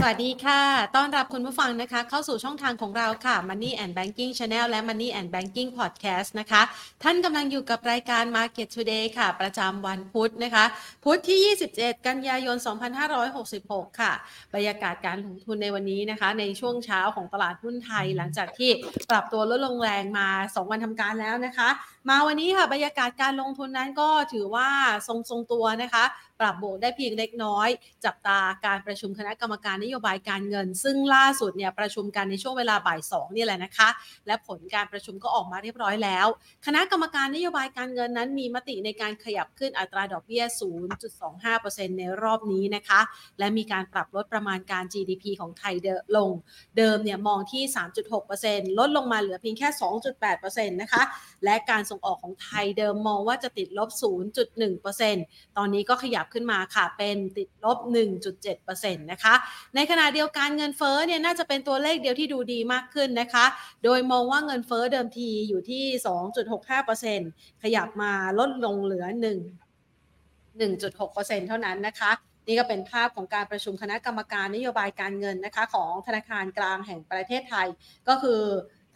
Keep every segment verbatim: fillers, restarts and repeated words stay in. สวัสดีค่ะต้อนรับคุณผู้ฟังนะคะเข้าสู่ช่องทางของเราค่ะ Money and Banking Channel และ Money and Banking Podcast นะคะท่านกำลังอยู่กับรายการ Market Today ค่ะประจำวันพุธนะคะพุธที่ยี่สิบเจ็ดกันยายนสองพันห้าร้อยหกสิบหกค่ะบรรยากาศการลงทุนในวันนี้นะคะในช่วงเช้าของตลาดหุ้นไทยหลังจากที่ปรับตัวลดลงแรงมาสองวันทำการแล้วนะคะมาวันนี้ค่ะบรรยากาศการลงทุนนั้นก็ถือว่าทรงๆตัวนะคะปรับบวกได้เพียงเล็กน้อยจับตาการประชุมคณะกรรมการนโยบายการเงินซึ่งล่าสุดเนี่ยประชุมกันในช่วงเวลาบ่ายสองนี่แหละนะคะและผลการประชุมก็ออกมาเรียบร้อยแล้วคณะกรรมการนโยบายการเงินนั้นมีมติในการขยับขึ้นอัตราดอกเบี้ย ศูนย์จุดสองห้าเปอร์เซ็นต์ ในรอบนี้นะคะและมีการปรับลดประมาณการ จี ดี พี ของไทยเดิมลงเดิมเนี่ยมองที่ สามจุดหกเปอร์เซ็นต์ ลดลงมาเหลือเพียงแค่ สองจุดแปดเปอร์เซ็นต์ นะคะและการส่งออกของไทยเดิมมองว่าจะติดลบ ศูนย์จุดหนึ่งเปอร์เซ็นต์ ตอนนี้ก็ขยับขึ้นมาค่ะเป็นติดลบ หนึ่งจุดเจ็ดเปอร์เซ็นต์ นะคะในขณะเดียวกันเงินเฟ้อเนี่ยน่าจะเป็นตัวเลขเดียวที่ดูดีมากขึ้นนะคะโดยมองว่าเงินเฟ้อเดิมทีอยู่ที่ สองจุดหกห้าเปอร์เซ็นต์ ขยับมาลดลงเหลือ หนึ่งจุดหกเปอร์เซ็นต์ เท่านั้นนะคะนี่ก็เป็นภาพของการประชุมคณะกรรมการนโยบายการเงินนะคะของธนาคารกลางแห่งประเทศไทยก็คือ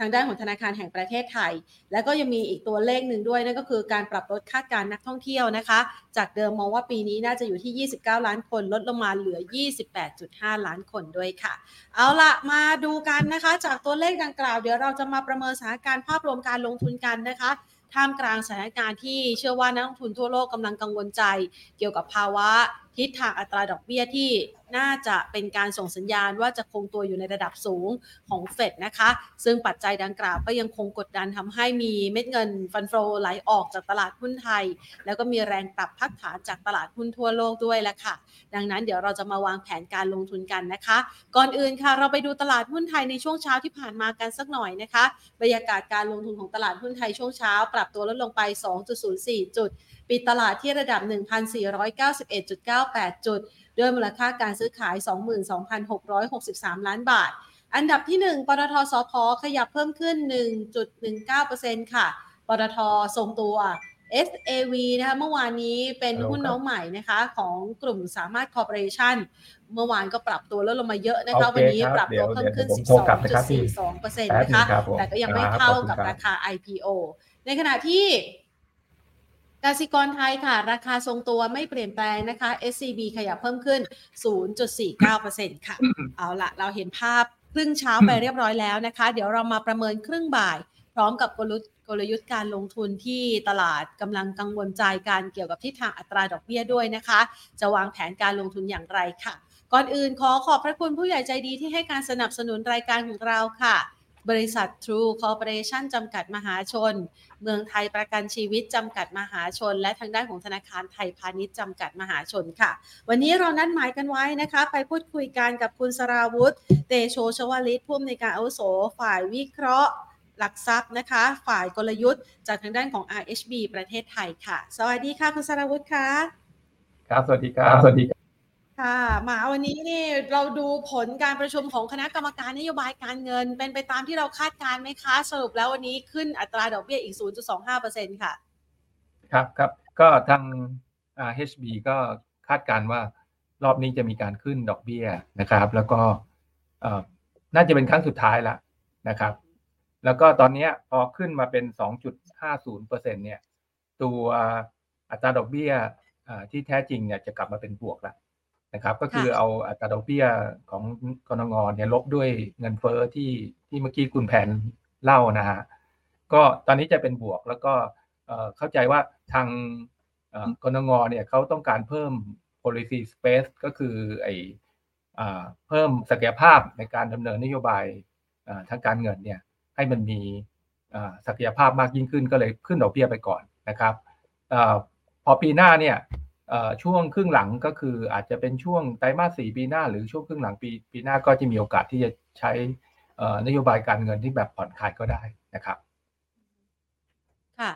ทางด้านของธนาคารแห่งประเทศไทยและก็ยังมีอีกตัวเลขหนึ่งด้วยนั่นก็คือการปรับลดคาดการณ์นักท่องเที่ยวนะคะจากเดิมมองว่าปีนี้น่าจะอยู่ที่ยี่สิบเก้าล้านคนลดลงมาเหลือ ยี่สิบแปดจุดห้าล้านคนด้วยค่ะเอาละมาดูกันนะคะจากตัวเลขดังกล่าวเดี๋ยวเราจะมาประเมินสถานการณ์ภาพรวมการลงทุนกันนะคะท่ามกลางสถานการณ์ที่เชื่อว่านักลงทุนทั่วโลกกำลังกังวลใจเกี่ยวกับภาวะทิศทางอัตราดอกเบี้ยที่น่าจะเป็นการส่งสัญญาณว่าจะคงตัวอยู่ในระดับสูงของเฟดนะคะซึ่งปัจจัยดังกล่าวก็ยังคงกดดันทำให้มีเม็ดเงินฟันโฟไหลออกจากตลาดหุ้นไทยแล้วก็มีแรงปรับพักฐานจากตลาดหุ้นทั่วโลกด้วยละค่ะดังนั้นเดี๋ยวเราจะมาวางแผนการลงทุนกันนะคะก่อนอื่นค่ะเราไปดูตลาดหุ้นไทยในช่วงเช้าที่ผ่านมากันสักหน่อยนะคะบรรยากาศการลงทุนของตลาดหุ้นไทยช่วงเช้าปรับตัวลดลงไป สองจุดศูนย์สี่จุดปิดตลาดที่ระดับ หนึ่งพันสี่ร้อยเก้าสิบเอ็ดจุดเก้าแปดจุดด้วยมูลค่าการซื้อขาย สองหมื่นสองพันหกร้อยหกสิบสามล้านบาทอันดับที่หนึ่งปตท.สผ.ขยับเพิ่มขึ้น หนึ่งจุดหนึ่งเก้าเปอร์เซ็นต์ ค่ะปตท.ทรงตัว เอส เอ วี นะคะเมื่อวานนี้เป็นหุ้นน้องใหม่นะคะของกลุ่มสามารถคอร์ปอเรชั่นเมื่อวานก็ปรับตัวลดลงมาเยอะนะคะวันนี้ปรับตัวเพิ่มขึ้น สิบสองจุดสี่สองเปอร์เซ็นต์ นะคะแต่ก็ยังไม่เท่ากับราคา ไอ พี โอ ในขณะที่กสิกรไทยค่ะราคาทรงตัวไม่เปลี่ยนแปลงนะคะ เอส ซี บี ขยับเพิ่มขึ้น ศูนย์จุดสี่เก้าเปอร์เซ็นต์ ค่ะ เอาละเราเห็นภาพครึ่งเช้าไปเรียบร้อยแล้วนะคะเดี๋ยวเรามาประเมินครึ่งบ่ายพร้อมกับกลยุทธ์กลยุทธ์การลงทุนที่ตลาดกำลังกังวลใจการเกี่ยวกับทิศทางอัตราดอกเบี้ยด้วยนะคะจะวางแผนการลงทุนอย่างไรค่ะก่อนอื่นขอขอบพระคุณผู้ใหญ่ใจดีที่ให้การสนับสนุนรายการของเราค่ะบริษัท True Corporation จำกัดมหาชนเมืองไทยประกันชีวิตจำกัดมหาชนและทางด้านของธนาคารไทยพาณิชย์จำกัดมหาชนค่ะวันนี้เรานัดหมายกันไว้นะคะไปพูดคุยกันกับคุณสราวุธเตโชชวลิตผู้อำนวยการอาวุโสฝ่ายวิเคราะห์หลักทรัพย์นะคะฝ่ายกลยุทธ์จากทางด้านของ อาร์ เอช บี ประเทศไทยค่ะสวัสดีค่ะคุณสราวุธค่ะครับสวัสดีครับสวัสดีค่ะมาวันนี้นี่เราดูผลการประชุมของคณะกรรมการนโยบายการเงินเป็นไปตามที่เราคาดการณ์ไหมคะสรุปแล้ววันนี้ขึ้นอัตราดอกเบี้ยอีก ศูนย์จุดสองห้าเปอร์เซ็นต์ ค่ะครับครับก็ทาง อาร์ เอช บี ก็คาดการณ์ว่ารอบนี้จะมีการขึ้นดอกเบี้ยนะครับแล้วก็น่าจะเป็นครั้งสุดท้ายละนะครับแล้วก็ตอนนี้พอขึ้นมาเป็น สองจุดห้าศูนย์เปอร์เซ็นต์ เนี่ยตัวอัตราดอกเบี้ยที่แท้จริงเนี่ยจะกลับมาเป็นบวกละนะครับก็คือเอาอัตราดอกเบี้ยของกนงเนี่ยลบด้วยเงินเฟ้อที่ที่เมื่อกี้คุณแผนเล่านะฮะก็ตอนนี้จะเป็นบวกแล้วก็เข้าใจว่าทางกนงเนี่ยเขาต้องการเพิ่ม policy space ก็คือไอเพิ่มศักยภาพในการดำเนินนโยบายทางการเงินเนี่ยให้มันมีศักยภาพมากยิ่งขึ้นก็เลยขึ้นดอกเบี้ยไปก่อนนะครับพอปีหน้าเนี่ยช่วงครึ่งหลังก็คืออาจจะเป็นช่วงไตรมาสสี่ปีหน้าหรือช่วงครึ่งหลังปีปีหน้าก็จะมีโอกาสที่จะใช้นโยบายการเงินที่แบบผ่อนคลายก็ได้นะครับค่ะ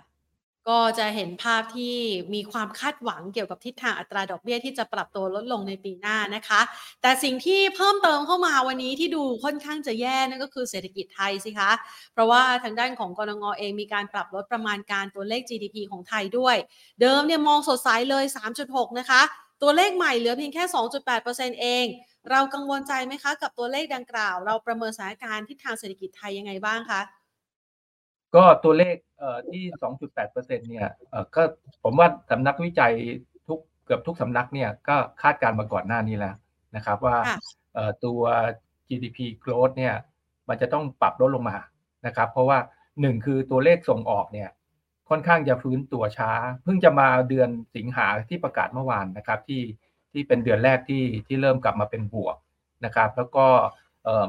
ก็จะเห็นภาพที่มีความคาดหวังเกี่ยวกับทิศทางอัตราดอกเบี้ยที่จะปรับตัวลดลงในปีหน้านะคะแต่สิ่งที่เพิ่มเติมเข้ามาวันนี้ที่ดูค่อนข้างจะแย่นั่นก็คือเศรษฐกิจไทยสิคะเพราะว่าทางด้านของกนง.เองมีการปรับลดประมาณการตัวเลข จี ดี พี ของไทยด้วยเดิมเนี่ยมองสดใสเลย สามจุดหก นะคะตัวเลขใหม่เหลือเพียงแค่ สองจุดแปดเปอร์เซ็นต์ เอง เรากังวลใจไหมคะกับตัวเลขดังกล่าวเราประเมินสถานการณ์ทิศทางเศรษฐกิจไทยยังไงบ้างคะก็ตัวเลขที่ สองจุดแปดเปอร์เซ็นต์ เนี่ยก็ผมว่าสำนักวิจัยทุกเกือบทุกสำนักเนี่ยก็คาดการณ์มาก่อนหน้านี้แล้วนะครับว่าตัว จี ดี พี growth เนี่ยมันจะต้องปรับลดลงมานะครับเพราะว่าหนึ่งคือตัวเลขส่งออกเนี่ยค่อนข้างจะฟื้นตัวช้าเพิ่งจะมาเดือนสิงหาที่ประกาศเมื่อวานนะครับที่ที่เป็นเดือนแรกที่ที่เริ่มกลับมาเป็นบวกนะครับแล้วก็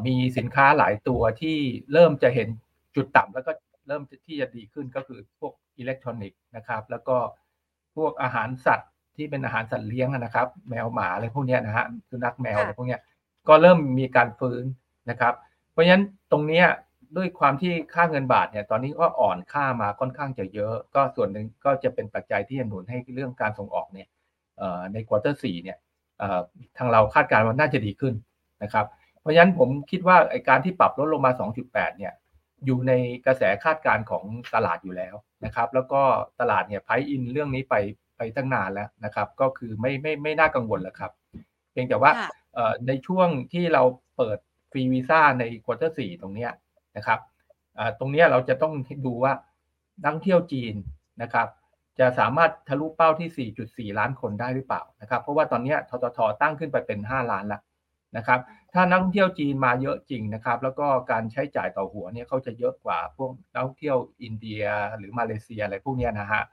มีสินค้าหลายตัวที่เริ่มจะเห็นจุดต่ำแล้วก็เริ่มที่จะดีขึ้นก็คือพวกอิเล็กทรอนิกส์นะครับแล้วก็พวกอาหารสัตว์ที่เป็นอาหารสัตว์เลี้ยงนะครับแมวหมาอะไรพวกนี้นะฮะสุนัขแมวอะไรพวกนี้ก็เริ่มมีการฟื้นนะครับเพราะฉะนั้นตรงนี้ด้วยความที่ค่าเงินบาทเนี่ยตอนนี้ก็อ่อนค่ามาค่อนข้างจะเยอะก็ส่วนหนึ่งก็จะเป็นปัจจัยที่หนุนให้เรื่องการส่งออกเนี่ยในควอเตอร์สี่เนี่ยทางเราคาดการณ์ว่าน่าจะดีขึ้นนะครับเพราะฉะนั้นผมคิดว่าไอ้การที่ปรับลดลงมา สองจุดแปด เนี่ยอยู่ในกระแสคาดการณ์ของตลาดอยู่แล้วนะครับแล้วก็ตลาดเนี่ยไพร์อินเรื่องนี้ไปไปตั้งนานแล้วนะครับก็คือไม่ไม่ไม่น่ากังวลแล้วครับเพียงแต่ว่าในช่วงที่เราเปิดฟรีวีซ่าในควอเตอร์สี่ตรงเนี้ยนะครับตรงนี้เราจะต้องดูว่านักท่องเที่ยวจีนนะครับจะสามารถทะลุเป้าที่ สี่จุดสี่ล้านคนได้หรือเปล่านะครับเพราะว่าตอนนี้ททท.ตั้งขึ้นไปเป็นห้าล้านแล้วนะครับถ้านักท่องเที่ยวจีนมาเยอะจริงนะครับแล้วก็การใช้จ่ายต่อหัวเนี่ยเขาจะเยอะกว่าพวกนักท่องเที่ยวอินเดียหรือมาเลเซียอะไรพวกนี้นะฮะ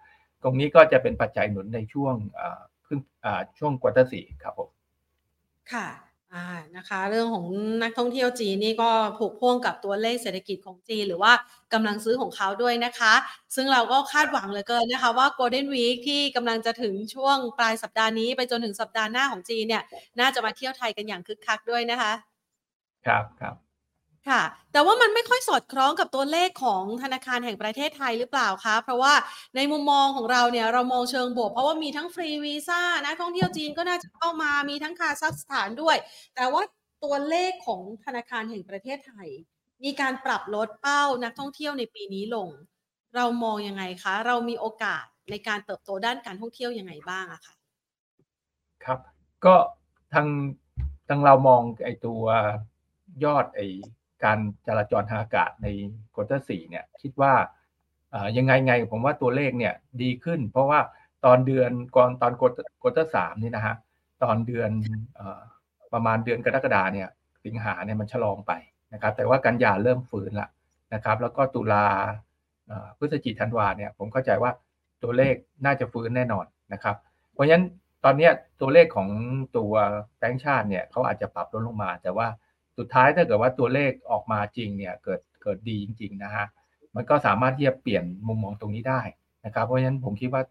ตรงนี้ก็จะเป็นปัจจัยหนุนในช่วงขึ้นช่วงควอเตอร์สี่ครับผมค่ะอ่านะคะเรื่องของนักท่องเที่ยวจีนนี่ก็ผูกพ่วงกับตัวเลขเศรษฐกิจของจีนหรือว่ากำลังซื้อของเขาด้วยนะคะซึ่งเราก็คาดหวังเหลือเกินนะคะว่า Golden Week ที่กำลังจะถึงช่วงปลายสัปดาห์นี้ไปจนถึงสัปดาห์หน้าของจีนเนี่ยน่าจะมาเที่ยวไทยกันอย่างคึกคักด้วยนะคะครับครับค่ะแต่ว่ามันไม่ค่อยสอดคล้องกับตัวเลขของธนาคารแห่งประเทศไทยหรือเปล่าคะเพราะว่าในมุมมองของเราเนี่ยเรามองเชิงบวกเพราะว่ามีทั้งฟรีวีซ่านะท่องเที่ยวจีนก็น่าจะเข้ามามีทั้งคาซัคสถานด้วยแต่ว่าตัวเลขของธนาคารแห่งประเทศไทยมีการปรับลดเป้านักท่องเที่ยวในปีนี้ลงเรามองยังไงคะเรามีโอกาสในการเติบโตด้านการท่องเที่ยวยังไงบ้างอะคะครับก็ทางทางเรามองไอตัวยอดไอการจราจรทางอากาศในควอเตอร์สี่เนี่ยคิดว่ายังไงไงผมว่าตัวเลขเนี่ยดีขึ้นเพราะว่าตอนเดือนก่อนตอนควอเตอร์สามนี่นะฮะตอนเดือนเอ่อประมาณเดือนกรกฎาคมเนี่ยสิงหาเนี่ยมันชะลองไปนะครับแต่ว่ากันยาเริ่มฟื้นละนะครับแล้วก็ตุลาเอ่อพฤศจิกายนธันวาเนี่ยผมเข้าใจว่าตัวเลขน่าจะฟื้นแน่นอนนะครับเพราะฉะนั้นตอนเนี้ยตัวเลขของตัวแบงก์ชาติเนี่ยเค้าอาจจะปรับลดลงมาแต่ว่าสุดท้ายถ้าเกิดว่าตัวเลขออกมาจริงเนี่ยเกิดเกิดดีจริงๆนะฮะมันก็สามารถที่จะเปลี่ยนมุมมองตรงนี้ได้นะครับเพราะฉะนั้นผมคิดว่า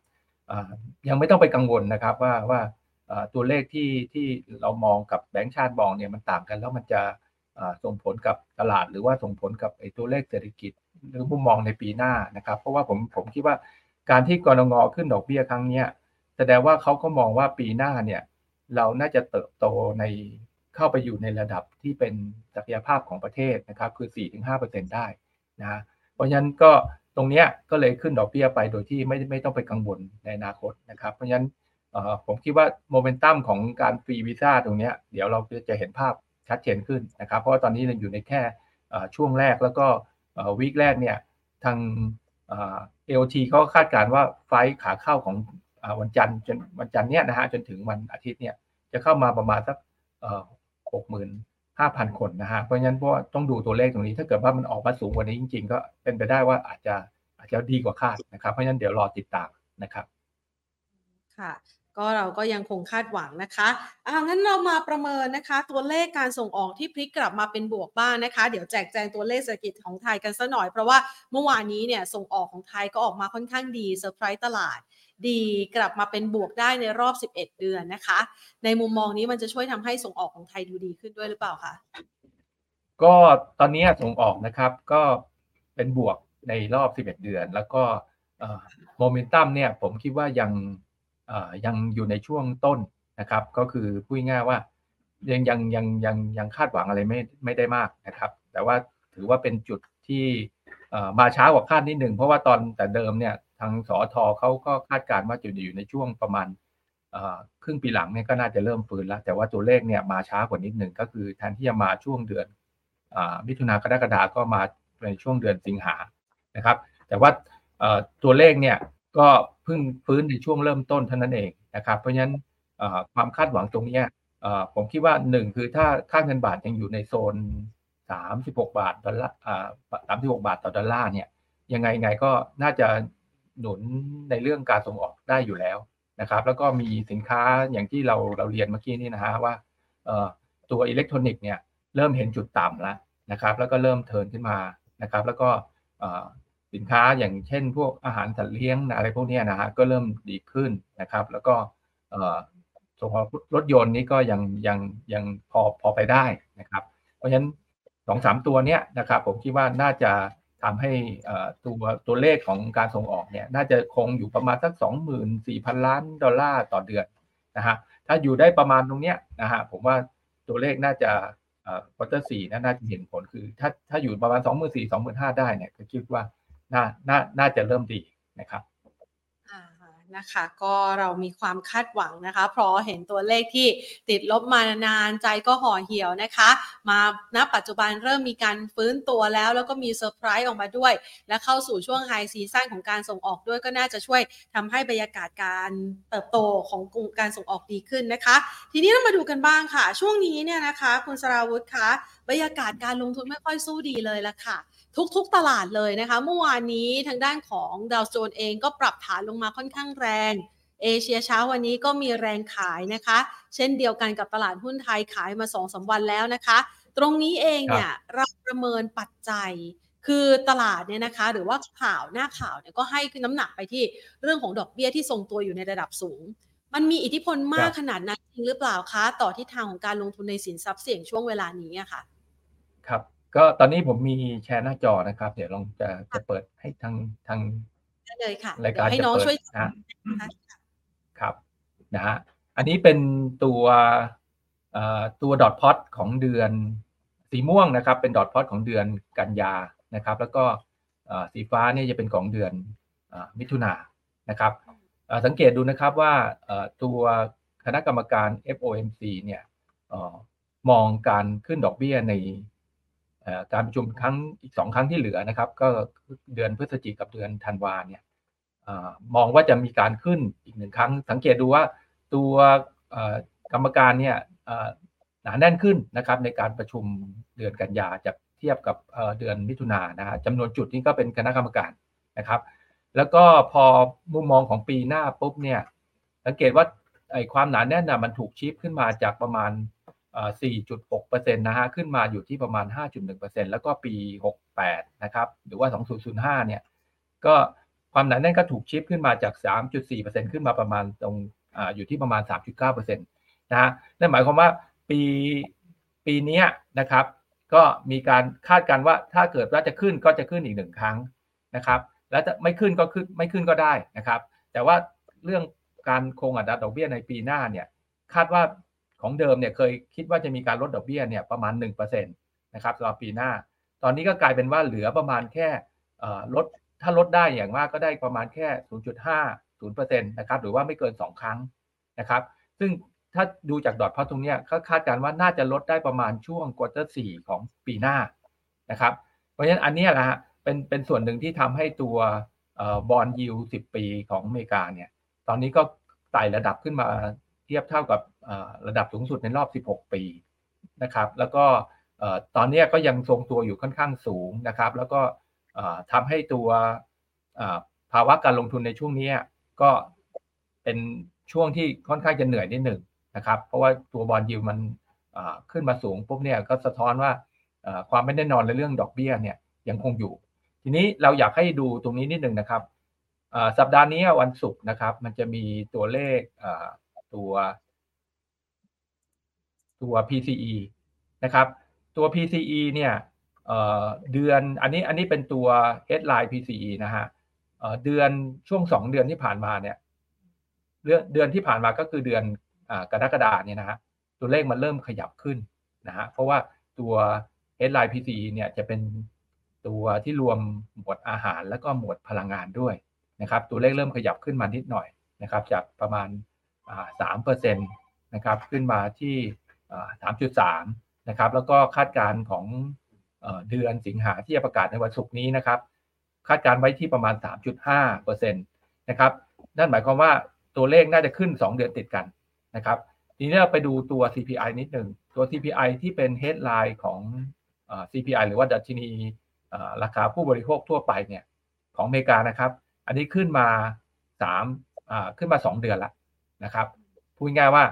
ยังไม่ต้องไปกังวลนะครับว่าว่าตัวเลขที่ที่เรามองกับแบงก์ชาติมองเนี่ยมันต่างกันแล้วมันจะส่งผลกับตลาดหรือว่าส่งผลกับไอ้ตัวเลขเศรษฐกิจหรือมุมมองในปีหน้านะครับเพราะว่าผมผมคิดว่าการที่กนง.ขึ้นดอกเบี้ยครั้งเนี้ยแสดงว่าเขาก็มองว่าปีหน้าเนี่ยเราน่าจะเติบโตในเข้าไปอยู่ในระดับที่เป็นศักยภาพของประเทศนะครับคือ สี่ถึงห้าเปอร์เซ็นต์ ได้นะเพราะฉะนั้นก็ตรงเนี้ยก็เลยขึ้นดอกเบี้ยไปโดยที่ไม่ไม่ต้องไปกังวลในอนาคตนะครับเพราะฉะนั้นผมคิดว่าโมเมนตัมของการฟรีวีซ่าตรงเนี้ยเดี๋ยวเราจะเห็นภาพชัดเจนขึ้นนะครับเพราะว่าตอนนี้เราอยู่ในแค่ช่วงแรกแล้วก็วีคแรกเนี่ยทางเอ่อ เอ โอ ที เค้าคาดการณ์ว่าไฟล์ขาเข้าของวันจันทร์จนวันจันทร์เนี้ยนะฮะจนถึงวันอาทิตย์เนี่ยจะเข้ามาประมาณสักเอ่อหกหมื่นห้าพันคนนะฮะเพราะฉะนั้นเพราะต้องดูตัวเลขตรงนี้ถ้าเกิดว่ามันออกมาสูงกว่านี้จริงๆก็เป็นไปได้ว่าอาจจะอาจจะดีกว่าคาดนะครับเพราะฉะนั้นเดี๋ยวรอติดตามนะครับค่ะก็เราก็ยังคงคาดหวังนะคะอ้าวงั้นเรามาประเมินนะคะตัวเลขการส่งออกที่พลิกกลับมาเป็นบวกบ้างนะคะเดี๋ยวแจกแจงตัวเลขเศรษฐกิจของไทยกันซะหน่อยเพราะว่าเมื่อวานนี้เนี่ยส่งออกของไทยก็ออกมาค่อนข้างดีเซอร์ไพรส์ตลาดดีกลับมาเป็นบวกได้ในรอบสิบเอ็ดเดือนนะคะในมุมมองนี้มันจะช่วยทำให้ส่งออกของไทยดูดีขึ้นด้วยหรือเปล่าคะก็ตอนนี้ส่งออกนะครับก็เป็นบวกในรอบสิบเอ็ดเดือนแล้วก็โมเมนตัมเนี่ยผมคิดว่ายังยังอยู่ในช่วงต้นนะครับก็คือพูดง่ายว่ายังยังยังยังยังคาดหวังอะไรไม่ไม่ได้มากนะครับแต่ว่าถือว่าเป็นจุดที่มาช้ากว่าคาดนิดนึงเพราะว่าตอนแต่เดิมเนี่ยทางสอทอเขาก็คาดการณ์ว่าจะอยู่ในช่วงประมาณ ครึ่งปีหลังเนี่ยก็น่าจะเริ่มฟื้นแล้วแต่ว่าตัวเลขเนี่ยมาช้ากว่านิดนึงก็คือแทนที่จะมาช่วงเดือนมิถุนายนกรกฎาคมก็มาในช่วงเดือนสิงหานะครับแต่ว่าตัวเลขเนี่ยก็เพิ่งฟื้นในช่วงเริ่มต้นเท่านั้นเองนะครับเพราะฉะนั้นความคาดหวังตรงนี้ผมคิดว่าหนึ่งคือถ้าค่าเงินบาทยังอยู่ในโซนสามสิบหกบาทต่อดอลลาร์เนี่ยยังไงไงก็น่าจะหนุนในเรื่องการส่งออกได้อยู่แล้วนะครับแล้วก็มีสินค้าอย่างที่เราเราเรียนเมื่อกี้นี่นะฮะว่าตัวอิเล็กทรอนิกส์เนี่ยเริ่มเห็นจุดต่ำแล้วนะครับแล้วก็เริ่มเทิร์นขึ้นมานะครับแล้วก็สินค้าอย่างเช่นพวกอาหารสัตว์เลี้ยงอะไรพวกนี้นะฮะก็เริ่มดีขึ้นนะครับแล้วก็ส่งออกรถยนต์นี่ก็ยังยังยังพอพอไปได้นะครับเพราะฉะนั้น สองถึงสาม ตัวเนี้ยนะครับผมคิดว่าน่าจะทำให้ตัวตัวเลขของการส่งออกเนี่ยน่าจะคงอยู่ประมาณสัก สองหมื่นสี่พันล้านดอลลาร์ต่อเดือนนะฮะถ้าอยู่ได้ประมาณตรงเนี้ยนะฮะผมว่าตัวเลขน่าจะควอเตอร์สี่น่าจะเห็นผลคือถ้าถ้าอยู่ประมาณ สองหมื่นสี่พัน สองหมื่นห้าพัน ได้เนี่ยก็คิดว่าน่าน่าน่าจะเริ่มดีนะครับนะคะก็เรามีความคาดหวังนะคะเพราะเห็นตัวเลขที่ติดลบมานานใจก็ห่อเหี่ยวนะคะมาณปัจจุบันเริ่มมีการฟื้นตัวแล้วแล้วก็มีเซอร์ไพรส์ออกมาด้วยและเข้าสู่ช่วงไฮซีซั่นของการส่งออกด้วยก็น่าจะช่วยทำให้บรรยากาศการเติบโตของกลุ่มการส่งออกดีขึ้นนะคะทีนี้เรามาดูกันบ้างค่ะช่วงนี้เนี่ยนะคะคุณสราวุธคะบรรยากาศการลงทุนไม่ค่อยสู้ดีเลยละค่ะทุกๆตลาดเลยนะคะเมื่อวานนี้ทางด้านของดาวโจนส์เองก็ปรับฐานลงมาค่อนข้างแรงเอเชียเช้าวันนี้ก็มีแรงขายนะคะเช่นเดียวกันกับตลาดหุ้นไทยขายมา สองถึงสาม วันแล้วนะคะตรงนี้เองเนี่ยเราประเมินปัจจัยคือตลาดเนี่ยนะคะหรือว่าข่าวหน้าข่าวเนี่ยก็ให้น้ำหนักไปที่เรื่องของดอกเบี้ยที่ทรงตัวอยู่ในระดับสูงมันมีอิทธิพลมากขนาดนั้นจริงหรือเปล่าคะต่อทิศทางของการลงทุนในสินทรัพย์เสี่ยงช่วงเวลานี้อะค่ะครับก็ตอนนี้ผมมีแชร์หน้าจอนะครับเดี๋ยวลองจะจะเปิดให้ทางทางได้เลยค่ะรายการจะเปิดให้น้องช่วยนะครับนะฮะอันนี้เป็นตัวเอ่อตัวดอทพล็อตของเดือนสีม่วงนะครับเป็นดอทพล็อตของเดือนกันยานะครับแล้วก็เอ่อสีฟ้าเนี่ยจะเป็นของเดือนเอ่อมิถุนายนนะครับเอ่อสังเกตดูนะครับว่าเอ่อตัวคณะกรรมการ เอฟ โอ เอ็ม ซี เนี่ยเอ่อมองการขึ้นดอกเบี้ยในการประชุมครั้งอีกสองครั้งที่เหลือนะครับก็เดือนพฤศจิกายนกับเดือนธันวาคมเนี่ยมองว่าจะมีการขึ้นอีกหนึ่งครั้งสังเกตดูว่าตัวกรรมการเนี่ยหนาแน่นขึ้นนะครับในการประชุมเดือนกันยาจากเทียบกับเดือนมิถุนายนนะฮะจำนวนจุดนี้ก็เป็นคณะกรรมการนะครับแล้วก็พอมุมมองของปีหน้าปุ๊บเนี่ยสังเกตว่าไอ้ความหนาแน่นน่ะมันถูกชี้ขึ้นมาจากประมาณสี่จุดหกเปอร์เซ็นต์ นะฮะขึ้นมาอยู่ที่ประมาณ ห้าจุดหนึ่งเปอร์เซ็นต์ แล้วก็ปีหกสิบแปดนะครับหรือว่าสองพันห้าเนี่ยก็ความหนาแน่นก็ถูกชิฟขึ้นมาจาก สามจุดสี่เปอร์เซ็นต์ ขึ้นมาประมาณตรงอ่าอยู่ที่ประมาณ สามจุดเก้าเปอร์เซ็นต์ นะฮะนั่นหมายความว่าปีปีนี้นะครับก็มีการคาดการณ์ว่าถ้าเกิดว่าจะขึ้นก็จะขึ้นอีกหนึ่งครั้งนะครับแล้วจะไม่ขึ้นก็ขึ้นไม่ขึ้นก็ได้นะครับแต่ว่าเรื่องการคงอัตราดอกเบี้ยในปีหน้าเนี่ยคาดว่าของเดิมเนี่ยเคยคิดว่าจะมีการลดดอกเบี้ยเนี่ยประมาณ หนึ่งเปอร์เซ็นต์ นะครับสำหรับปีหน้าตอนนี้ก็กลายเป็นว่าเหลือประมาณแค่เอ่อลดถ้าลดได้อย่างมากก็ได้ประมาณแค่ ศูนย์จุดห้าศูนย์เปอร์เซ็นต์ นะครับหรือว่าไม่เกินสองครั้งนะครับซึ่งถ้าดูจากดอทพล็อตตรงเนี้ยก็คาดการณ์ว่าน่าจะลดได้ประมาณช่วงควอเตอร์สี่ของปีหน้านะครับเพราะฉะนั้นอันนี้แหละฮะเป็นเป็นส่วนหนึ่งที่ทำให้ตัวเอ่อบอนด์ยิลด์สิบปีของอเมริกาเนี่ยตอนนี้ก็ไต่ระดับขึ้นมาเทียบเท่ากับระดับสูงสุดในรอบสิบหกปีนะครับแล้วก็ตอนนี้ก็ยังทรงตัวอยู่ค่อนข้างสูงนะครับแล้วก็ทำให้ตัวภาวะการลงทุนในช่วงนี้ก็เป็นช่วงที่ค่อนข้างจะเหนื่อยนิดหนึ่งนะครับเพราะว่าตัวบอนด์ยิลด์มันขึ้นมาสูงปุ๊บเนี่ยก็สะท้อนว่าความไม่แน่นอนในเรื่องดอกเบี้ยเนี่ยยังคงอยู่ทีนี้เราอยากให้ดูตรงนี้นิดหนึ่งนะครับสัปดาห์นี้วันศุกร์นะครับมันจะมีตัวเลขตัวตัว พี ซี อี นะครับตัว พี ซี อี เนี่ยเอ่อเดือนอันนี้อันนี้เป็นตัว headline พี ซี อี นะฮะเอ่อเดือนช่วงสองเดือนที่ผ่านมาเนี่ยเดือนเดือนที่ผ่านมาก็คือเดือนอ่ากรกฎาคมเนี่ยนะฮะตัวเลขมันเริ่มขยับขึ้นนะฮะเพราะว่าตัว headline พี ซี อี เนี่ยจะเป็นตัวที่รวมหมวดอาหารแล้วก็หมวดพลังงานด้วยนะครับตัวเลขเริ่มขยับขึ้นมานิดหน่อยนะครับจากประมาณ สามเปอร์เซ็นต์ นะครับขึ้นมาที่ สามจุดสาม นะครับแล้วก็คาดการณ์ของเดือนสิงหาที่จะประกาศในวันศุกร์นี้นะครับคาดการณ์ไว้ที่ประมาณ สามจุดห้าเปอร์เซ็นต์ นะครับนั่นหมายความว่าตัวเลขน่าจะขึ้นสองเดือนติดกันนะครับทีนี้เราไปดูตัว ซี พี ไอ นิดหนึ่งตัว ซี พี ไอ ที่เป็น headline ของ ซี พี ไอ หรือว่าดัชนีราคาผู้บริโภคทั่วไปเนี่ยของอเมริกานะครับอันนี้ขึ้นมาสามอ่าขึ้นมาสองเดือนละนะครับพูดง่ายว่า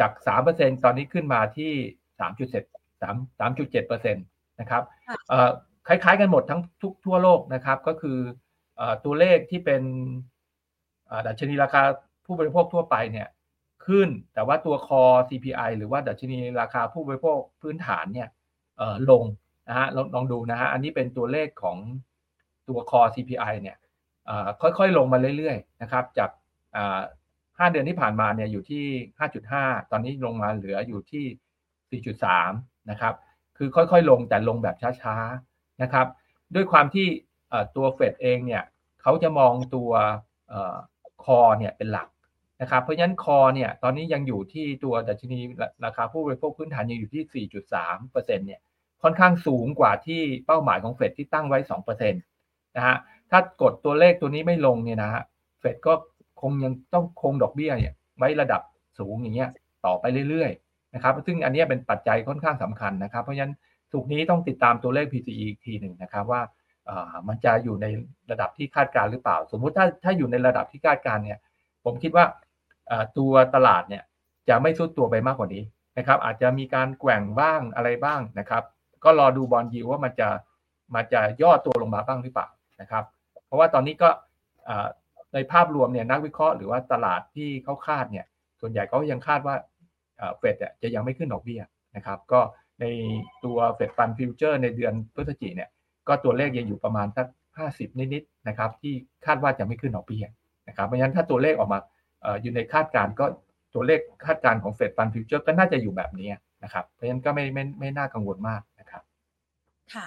จาก สามเปอร์เซ็นต์ ตอนนี้ขึ้นมาที่ สามจุดเจ็ดเปอร์เซ็นต์ นะครับคล้ายๆกันหมดทั้งทุกทั่วโลกนะครับก็คือตัวเลขที่เป็นดัชนีราคาผู้บริโภคทั่วไปเนี่ยขึ้นแต่ว่าตัวคอ ซี พี ไอ หรือว่าดัชนีราคาผู้บริโภคพื้นฐานเนี่ยลงนะฮะลองดูนะฮะอันนี้เป็นตัวเลขของตัวคอ ซี พี ไอ เนี่ยค่อยๆลงมาเรื่อยๆนะครับจากห้าเดือนที่ผ่านมาเนี่ยอยู่ที่ ห้าจุดห้า ตอนนี้ลงมาเหลืออยู่ที่ สี่จุดสาม นะครับคือค่อยๆลงแต่ลงแบบช้าๆนะครับด้วยความที่ตัวเฟดเองเนี่ยเขาจะมองตัวคอเนี่ยเป็นหลักนะครับเพราะฉะนั้นคอเนี่ยตอนนี้ยังอยู่ที่ตัวดัชนีราคาผู้บริโภคพื้นฐานยังอยู่ที่ สี่จุดสาม เปอร์เซ็นต์เนี่ยค่อนข้างสูงกว่าที่เป้าหมายของเฟดที่ตั้งไว้ สองเปอร์เซ็นต์นะฮะถ้ากดตัวเลขตัวนี้ไม่ลงเนี่ยนะฮะเฟดก็คงยังต้องคงดอกเบี้ยเนี่ยไว้ระดับสูงอย่างเงี้ยต่อไปเรื่อยๆนะครับซึ่งอันนี้เป็นปัจจัยค่อนข้างสำคัญนะครับเพราะฉะนั้นสุกนี้ต้องติดตามตัวเลข พี ซี อี อีกทีหนึ่งนะครับว่ามันจะอยู่ในระดับที่คาดการหรือเปล่าสมมุติถ้าถ้าอยู่ในระดับที่คาดการเนี่ยผมคิดว่าตัวตลาดเนี่ยจะไม่ซุดตัวไปมากกว่านี้นะครับอาจจะมีการแกว่งบ้างอะไรบ้างนะครับก็รอดูบอนด์ยิลด์ว่ามันจะมันจะย่อตัวลงมาบ้างหรือเปล่านะครับเพราะว่าตอนนี้ก็ในภาพรวมเนี่ยนักวิเคราะห์หรือว่าตลาดที่เขาคาดเนี่ยส่วนใหญ่ก็ยังคาดว่าเฟดจะยังไม่ขึ้นดอกเบี้ยนะครับก็ในตัวเฟดฟันฟิวเจอร์ในเดือนพฤศจิกายนเนี่ยก็ตัวเลขยังอยู่ประมาณสักห้าสิบนิดๆนะครับที่คาดว่าจะไม่ขึ้นดอกเบี้ยนะครับเพราะฉะนั้นถ้าตัวเลขออกมาอยู่ในคาดการณ์ก็ตัวเลขคาดการณ์ของเฟดฟันฟิวเจอร์ก็น่าจะอยู่แบบนี้นะครับเพราะฉะนั้นก็ไม่ไม่ไม่น่ากังวลมากนะครับค่ะ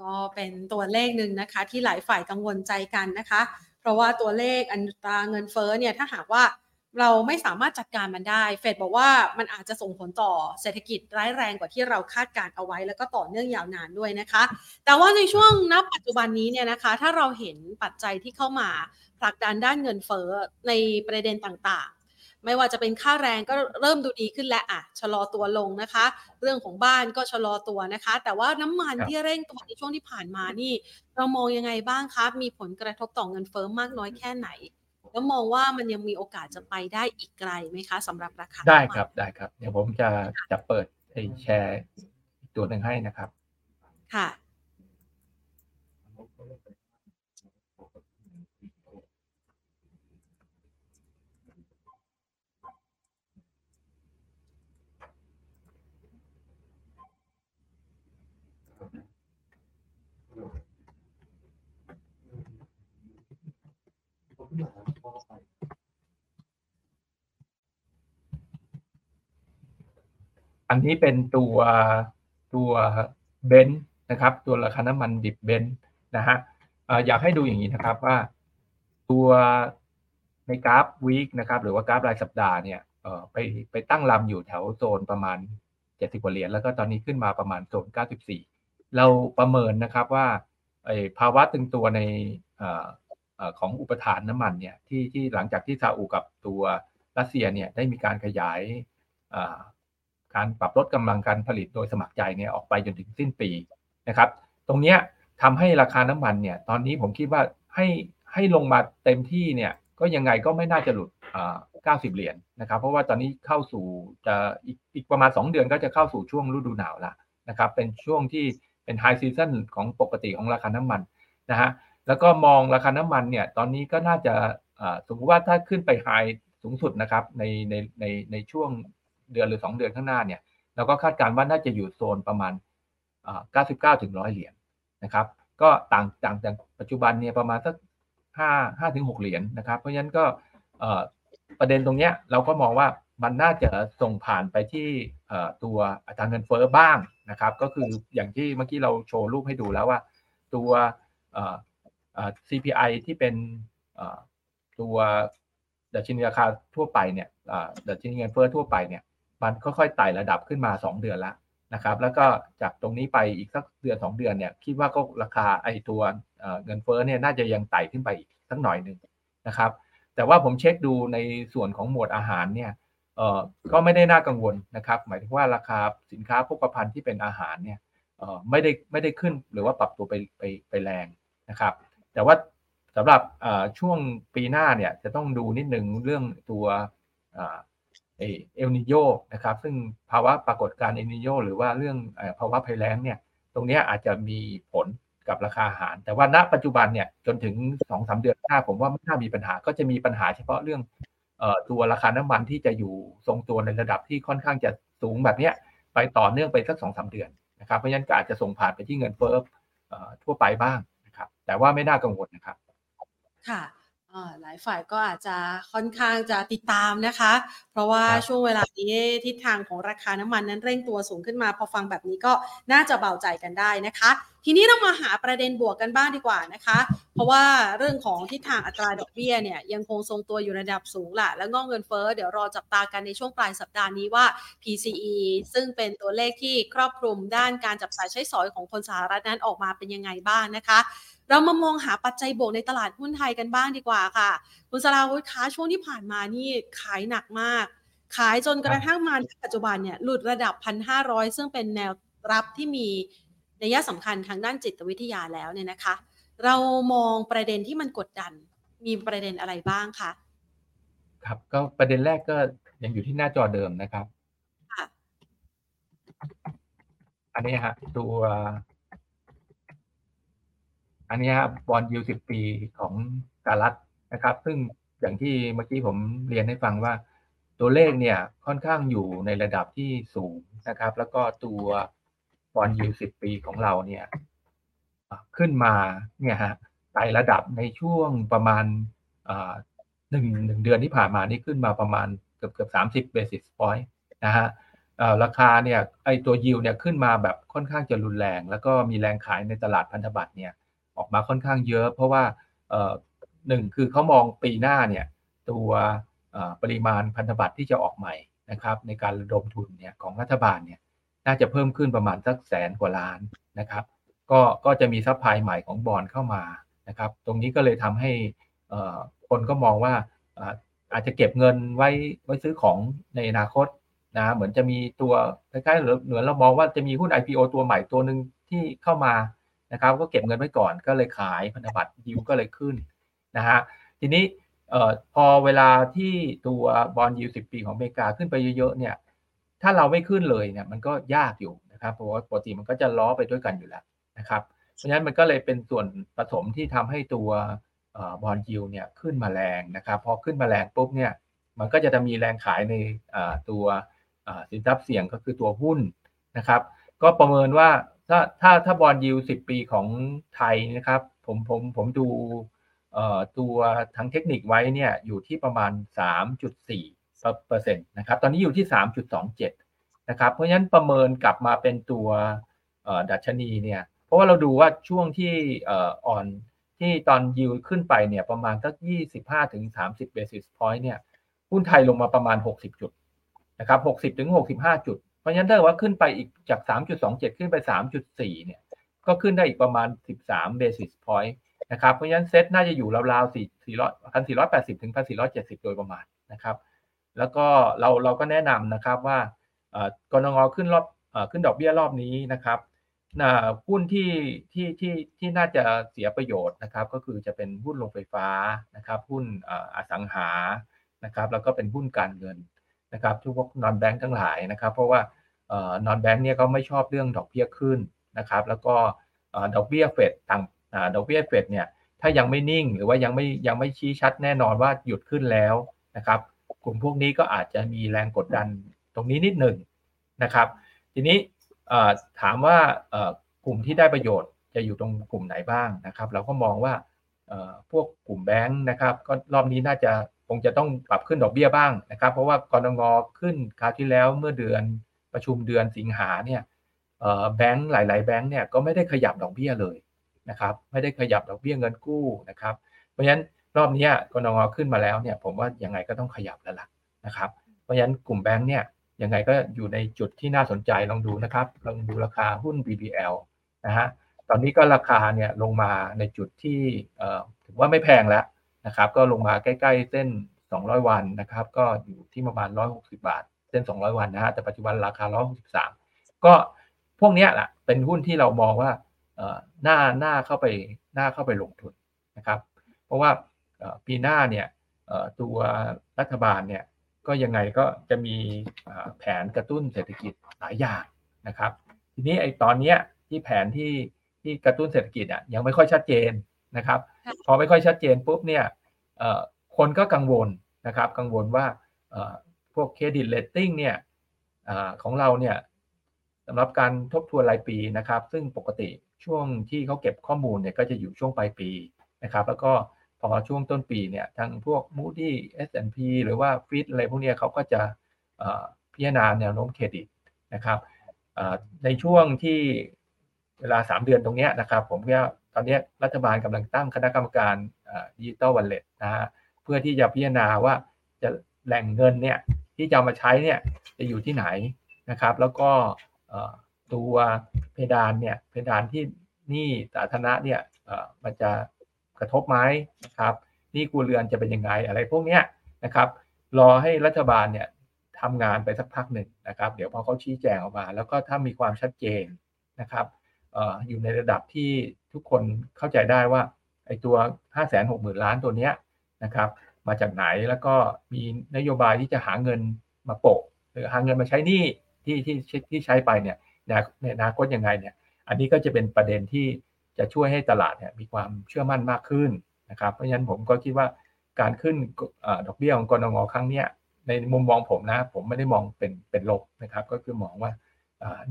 ก็เป็นตัวเลขนึงนะคะที่หลายฝ่ายกังวลใจกันนะคะเพราะว่าตัวเลขอัตราเงินเฟ้อเนี่ยถ้าหากว่าเราไม่สามารถจัดการมันได้เฟดบอกว่ามันอาจจะส่งผลต่อเศรษฐกิจร้ายแรงกว่าที่เราคาดการเอาไว้แล้วก็ต่อเนื่องยาวนานด้วยนะคะแต่ว่าในช่วงณปัจจุบันนี้เนี่ยนะคะถ้าเราเห็นปัจจัยที่เข้ามาผลักดันด้านเงินเฟ้อในประเด็นต่างๆไม่ว่าจะเป็นค่าแรงก็เริ่มดูดีขึ้นและอ่ะชะลอตัวลงนะคะเรื่องของบ้านก็ชะลอตัวนะคะแต่ว่าน้ำมันที่เร่งตัวในช่วงที่ผ่านมานี่เรามองยังไงบ้างคะมีผลกระทบต่อเงินเฟ้อมากน้อยแค่ไหนแล้วมองว่ามันยังมีโอกาสจะไปได้อีกไกลไหมคะสำหรับราคาได้ครับได้ครับเดี๋ยวผมจะจะเปิดให้แชร์อีกตัวหนึ่งให้นะครับค่ะอันนี้เป็นตัวตัวเบนซ์นะครับตัวราคาน้ำมันดิบเบนซ์นะฮะอยากให้ดูอย่างนี้นะครับว่าตัวในกราฟวีคนะครับหรือว่ากราฟรายสัปดาห์เนี่ยไปไปตั้งลำอยู่แถวโซนประมาณเจ็ดสิบกว่าเหรียญแล้วก็ตอนนี้ขึ้นมาประมาณโซนเก้าสิบสี่เราประเมินนะครับว่าไอ้ภาวะตึงตัวในของอุปทานน้ำมันเนี่ยที่ที่หลังจากที่ซาอุกับตัวรัสเซียเนี่ยได้มีการขยายการปรับลดกำลังการผลิตโดยสมัครใจเนี่ยออกไปจนถึงสิ้นปีนะครับตรงเนี้ยทำให้ราคาน้ำมันเนี่ยตอนนี้ผมคิดว่าให้ให้ลงมาเต็มที่เนี่ยก็ยังไงก็ไม่น่าจะหลุดเก้าสิบเหรียญ น, นะครับเพราะว่าตอนนี้เข้าสู่จะอีกอีกประมาณสองเดือนก็จะเข้าสู่ช่วงฤดูหนาวละนะครับเป็นช่วงที่เป็นไฮซีซั่นของปกติของราคาน้ำมันนะฮะแล้วก็มองราคาน้ำมันเนี่ยตอนนี้ก็น่าจะสมมติว่าถ้าขึ้นไปไฮสูงสุดนะครับในในในในช่วงเดือนหรือสองเดือนข้างหน้าเนี่ยเราก็คาดการณ์ว่าน่าจะอยู่โซนประมาณเก้าสิบเก้าถึงหนึ่งร้อยเหรียญ น, นะครับก็ต่างต่างจากปัจจุบันเนี่ยประมาณสักห้า ห้าถึงหกเหรียญ น, นะครับเพราะฉะนั้นก็ประเด็นตรงเนี้ยเราก็มองว่ามันน่าจะส่งผ่านไปที่ตัวอัตราเงินเฟ้อบ้างนะครับก็คืออย่างที่เมื่อกี้เราโชว์รูปให้ดูแล้วว่าตัวซี พี ไอ ที่เป็นตัว ดัชนีราคาทั่วไปเนี่ยดัชนีเงินเฟ้อทั่วไปเนี่ยมันค่อยๆไต่ระดับขึ้นมาสองเดือนละนะครับแล้วก็จากตรงนี้ไปอีกสักเดือนสองเดือนเนี่ยคิดว่าก็ราคาไอ้ตัวเงินเฟ้อเนี่ยน่าจะยังไต่ขึ้นไปอีกสักหน่อยนึงนะครับแต่ว่าผมเช็คดูในส่วนของหมวดอาหารเนี่ยเอ่อก็ไม่ได้น่ากังวลนะครับหมายถึงว่าราคาสินค้าโภคภัณฑ์ที่เป็นอาหารเนี่ยเอ่อไม่ได้ไม่ได้ขึ้นหรือว่าปรับตัวไปไปไปแรงนะครับแต่ว่าสำหรับเอ่อช่วงปีหน้าเนี่ยจะต้องดูนิดนึงเรื่องตัวเอ่อเอลนิโญนะครับซึ่งภาวะปรากฏการณ์เอลนิโญหรือว่าเรื่องภาวะภัยแล้งเนี่ยตรงนี้อาจจะมีผลกับราคาอาหารแต่ว่าณปัจจุบันเนี่ยจนถึง สองถึงสาม เดือนหน้าผมว่าไม่น่ามีปัญหาก็จะมีปัญหาเฉพาะเรื่องเอ่อตัวราคาน้ำมันที่จะอยู่ทรงตัวในระดับที่ค่อนข้างจะสูงแบบเนี้ยไปต่อเนื่องไปสัก สองถึงสาม เดือนนะครับเพราะฉะนั้นก็อาจจะส่งผ่านไปที่เงินเฟ้อเอ่อทั่วไปบ้างนะครับแต่ว่าไม่น่ากังวลนะครับค่ะหลายฝ่ายก็อาจจะค่อนข้างจะติดตามนะคะเพราะว่าช่วงเวลานี้ทิศทางของราคาน้ำมันนั้นเร่งตัวสูงขึ้นมาพอฟังแบบนี้ก็น่าจะเบาใจกันได้นะคะทีนี้เรามาหาประเด็นบวกกันบ้างดีกว่านะคะเพราะว่าเรื่องของทิศทางอัตราดอกเบี้ยเนี่ยยังคงทรงตัวอยู่ในระดับสูงแหละแล้วก็เงินเฟ้อเดี๋ยวรอจับตากันในช่วงปลายสัปดาห์นี้ว่า พี ซี อี ซึ่งเป็นตัวเลขที่ครอบคลุมด้านการจับจ่ายใช้สอยของคนสหรัฐนั้นออกมาเป็นยังไงบ้างนะคะเรามามองหาปัจจัยบวกในตลาดหุ้นไทยกันบ้างดีกว่าค่ะคุณสราวุฒิคะช่วงที่ผ่านมานี่ขายหนักมากขายจนกระทั่งมาณปัจจุบันเนี่ยหลุดระดับ หนึ่งพันห้าร้อย ซึ่งเป็นแนวรับที่มีนัยสำคัญทางด้านจิตวิทยาแล้วเนี่ยนะคะเรามองประเด็นที่มันกดดันมีประเด็นอะไรบ้างคะครับก็ประเด็นแรกก็ยังอยู่ที่หน้าจอเดิมนะครับค่ะอันนี้ฮะตัวอันนี้ครับบอนด์ยิวสิบปีของสหรัฐนะครับซึ่งอย่างที่เมื่อกี้ผมเรียนให้ฟังว่าตัวเลขเนี่ยค่อนข้างอยู่ในระดับที่สูงนะครับแล้วก็ตัวบอนด์ยิวสิบปีของเราเนี่ยขึ้นมาเนี่ยฮะไต่ระดับในช่วงประมาณหนึ่งหนึ่งเดือนที่ผ่านมานี่ขึ้นมาประมาณเกือบเกือบสามสิบเบสิสพอยต์นะฮะราคาเนี่ยไอตัวยิวเนี่ยขึ้นมาแบบค่อนข้างจะรุนแรงแล้วก็มีแรงขายในตลาดพันธบัตรเนี่ยออกมาค่อนข้างเยอะเพราะว่าเอ่อหนึ่งคือเขามองปีหน้าเนี่ยตัวเอ่อปริมาณพันธบัตรที่จะออกใหม่นะครับในการระดมทุนเนี่ยของรัฐบาลเนี่ยน่าจะเพิ่มขึ้นประมาณสักแสนกว่าล้านนะครับก็ก็จะมีซัพพลายใหม่ของบอนด์เข้ามานะครับตรงนี้ก็เลยทำให้เอ่อคนก็มองว่าอาจจะเก็บเงินไว้ไว้ซื้อของในอนาคตนะเหมือนจะมีตัวคล้ายๆเหมือนเรามองว่าจะมีหุ้น ไอ พี โอ ตัวใหม่ตัวนึงที่เข้ามานะครับก็เก็บเงินไว้ก่อนก็เลยขายพันธบัตรยิวก็เลยขึ้นนะฮะทีนี้เอ่อพอเวลาที่ตัวบอนด์ยิวสิบปีของอเมริกาขึ้นไปเยอะๆเนี่ยถ้าเราไม่ขึ้นเลยเนี่ยมันก็ยากอยู่นะครับเพราะว่าปกติมันก็จะล้อไปด้วยกันอยู่แล้วนะครับเพราะฉะนั้นมันก็เลยเป็นส่วนผสมที่ทำให้ตัวเอ่อบอนด์ยิวเนี่ยขึ้นมาแรงนะครับพอขึ้นมาแรงปุ๊บเนี่ยมันก็จะจะมีแรงขายในเอ่อตัวเอ่อสินทรัพย์เสี่ยงก็คือตัวหุ้นนะครับก็ประเมินว่าถ้าถ้าถ้าบอนด์ยิวสิบปีของไทยนะครับผมผมผมดูเอ่อตัวทั้งเทคนิคไว้เนี่ยอยู่ที่ประมาณ สามจุดสี่เปอร์เซ็นต์ นะครับตอนนี้อยู่ที่ สามจุดสองเจ็ด นะครับเพราะฉะนั้นประเมินกลับมาเป็นตัวเอ่อดัชนีเนี่ยเพราะว่าเราดูว่าช่วงที่เอ่ออ่อนที่ตอนยิวขึ้นไปเนี่ยประมาณสัก ยี่สิบห้าถึงสามสิบ basis point เนี่ยหุ้นไทยลงมาประมาณหกสิบจุดนะครับ หกสิบถึงหกสิบห้า จุดเพราะฉะนั้นถ้าว่าขึ้นไปอีกจาก สามจุดสองเจ็ด ขึ้นไป สามจุดสี่ เนี่ยก็ขึ้นได้อีกประมาณสิบสาม basis point นะครับเพราะฉะนั้นเซ็ตน่าจะอยู่ราวๆหนึ่งพันสี่ร้อยแปดสิบถึง หนึ่งพันสี่ร้อยเจ็ดสิบ โดยประมาณนะครับแล้วก็เราเราก็แนะนำนะครับว่ากนง.ขึ้นรอบขึ้นดอกเบี้ยรอบนี้นะครับหุ้นที่ที่ที่ที่น่าจะเสียประโยชน์นะครับก็คือจะเป็นหุ้นโรงไฟฟ้านะครับหุ้นอสังหานะครับแล้วก็เป็นหุ้นการเงินนะครับพวก non bank ทั้งหลายนะครับเพราะว่า non bank เนี่ยเขาไม่ชอบเรื่องดอกเบี้ยขึ้นนะครับแล้วก็ดอกเบี้ยเฟดต่างดอกเบี้ยเฟดเนี่ยถ้ายังไม่นิ่งหรือว่ายังไม่ยังไม่ชี้ชัดแน่นอนว่าหยุดขึ้นแล้วนะครับกลุ่มพวกนี้ก็อาจจะมีแรงกดดันตรงนี้นิดหนึ่งนะครับทีนี้ถามว่ากลุ่มที่ได้ประโยชน์จะอยู่ตรงกลุ่มไหนบ้างนะครับเราก็มองว่าพวกกลุ่มแบงค์นะครับก็รอบนี้น่าจะคงจะต้องปรับขึ้นดอกเบี้ยบ้างนะครับเพราะว่ากนง.ขึ้นคราวที่แล้วเมื่อเดือนประชุมเดือนสิงหาเนี่ยแบงค์หลายๆแบงค์เนี่ยก็ไม่ได้ขยับดอกเบี้ยเลยนะครับไม่ได้ขยับดอกเบี้ยเงินกู้นะครับเพราะฉะนั้น รอบนี้กนงขึ้นมาแล้วเนี่ยผมว่ายังไงก็ต้องขยับแล้วล่ะนะครับเพราะฉะนั้นกลุ่มแบงค์เนี่ยยังไงก็อยู่ในจุดที่น่าสนใจลองดูนะครับลองดูราคาหุ้น บี บี แอล นะฮะตอนนี้ก็ราคาเนี่ยลงมาในจุดที่ถือว่าไม่แพงแล้วนะครับก็ลงมาใกล้ๆเส้นสองร้อยวันนะครับก็อยู่ที่ประมาณหนึ่งร้อยหกสิบบาทเส้นสองร้อยวันนะฮะแต่ปัจจุบันราคาหนึ่งร้อยหกสิบสามก็พวกเนี้ยแหละเป็นหุ้นที่เรามองว่าเอ่อหน้าหน้าเข้าไปหน้าเข้าไปลงทุนนะครับเพราะว่าปีหน้าเนี่ยตัวรัฐบาลเนี่ยก็ยังไงก็จะมีแผนกระตุ้นเศรษฐกิจหลายอย่างนะครับทีนี้ไอ้ตอนเนี้ยที่แผนที่ที่กระตุ้นเศรษฐกิจอ่ะยังไม่ค่อยชัดเจนนะครับพอไม่ค่อยชัดเจนปุ๊บเนี่ยคนก็กังวลนะครับกังวลว่าพวกเครดิตเรตติ้งเนี่ยของเราเนี่ยสำหรับการทบทวนรายปีนะครับซึ่งปกติช่วงที่เขาเก็บข้อมูลเนี่ยก็จะอยู่ช่วงปลายปีนะครับแล้วก็พอช่วงต้นปีเนี่ยทางพวก Moody เอส แอนด์ พี หรือว่า Fitch อะไรพวกนี้เขาก็จะพิจารณาแนวโน้มเครดิตนะครับในช่วงที่เวลาสามเดือนตรงนี้นะครับผมว่าตอนนี้รัฐบาลกำลังตั้งคณะกรรมการดิจิตอลวอลเล็ตนะฮะเพื่อที่จะพิจารณาว่าจะแหล่งเงินเนี่ยที่จะมาใช้เนี่ยจะอยู่ที่ไหนนะครับแล้วก็ตัวเพดานเนี่ยเพดานที่หนี้สาธารณะเนี่ยมันจะกระทบไหมนะครับหนี้ครัวเรือนจะเป็นยังไงอะไรพวกเนี้ยนะครับรอให้รัฐบาลเนี่ยทำงานไปสักพักหนึ่งนะครับเดี๋ยวพอเขาชี้แจงออกมาแล้วก็ถ้ามีความชัดเจนนะครับเอ่ออยู่ในระดับที่ทุกคนเข้าใจได้ว่าไอ้ตัว ห้าแสนหกหมื่น ล้านตัวเนี้ยนะครับมาจากไหนแล้วก็มีนโยบายที่จะหาเงินมาโปะหรือหาเงินมาใช้หนี้ที่ที่ที่ใช้ไปเนี่ยในอนาคตยังไงเนี่ยอันนี้ก็จะเป็นประเด็นที่จะช่วยให้ตลาดเนี่ยมีความเชื่อมั่นมากขึ้นนะครับเพราะฉะนั้นผมก็คิดว่าการขึ้นดอกเบี้ยของกนง.ครั้งเนี้ยในมุมมองผมนะผมไม่ได้มองเป็นเป็นลบนะครับก็คือมองว่า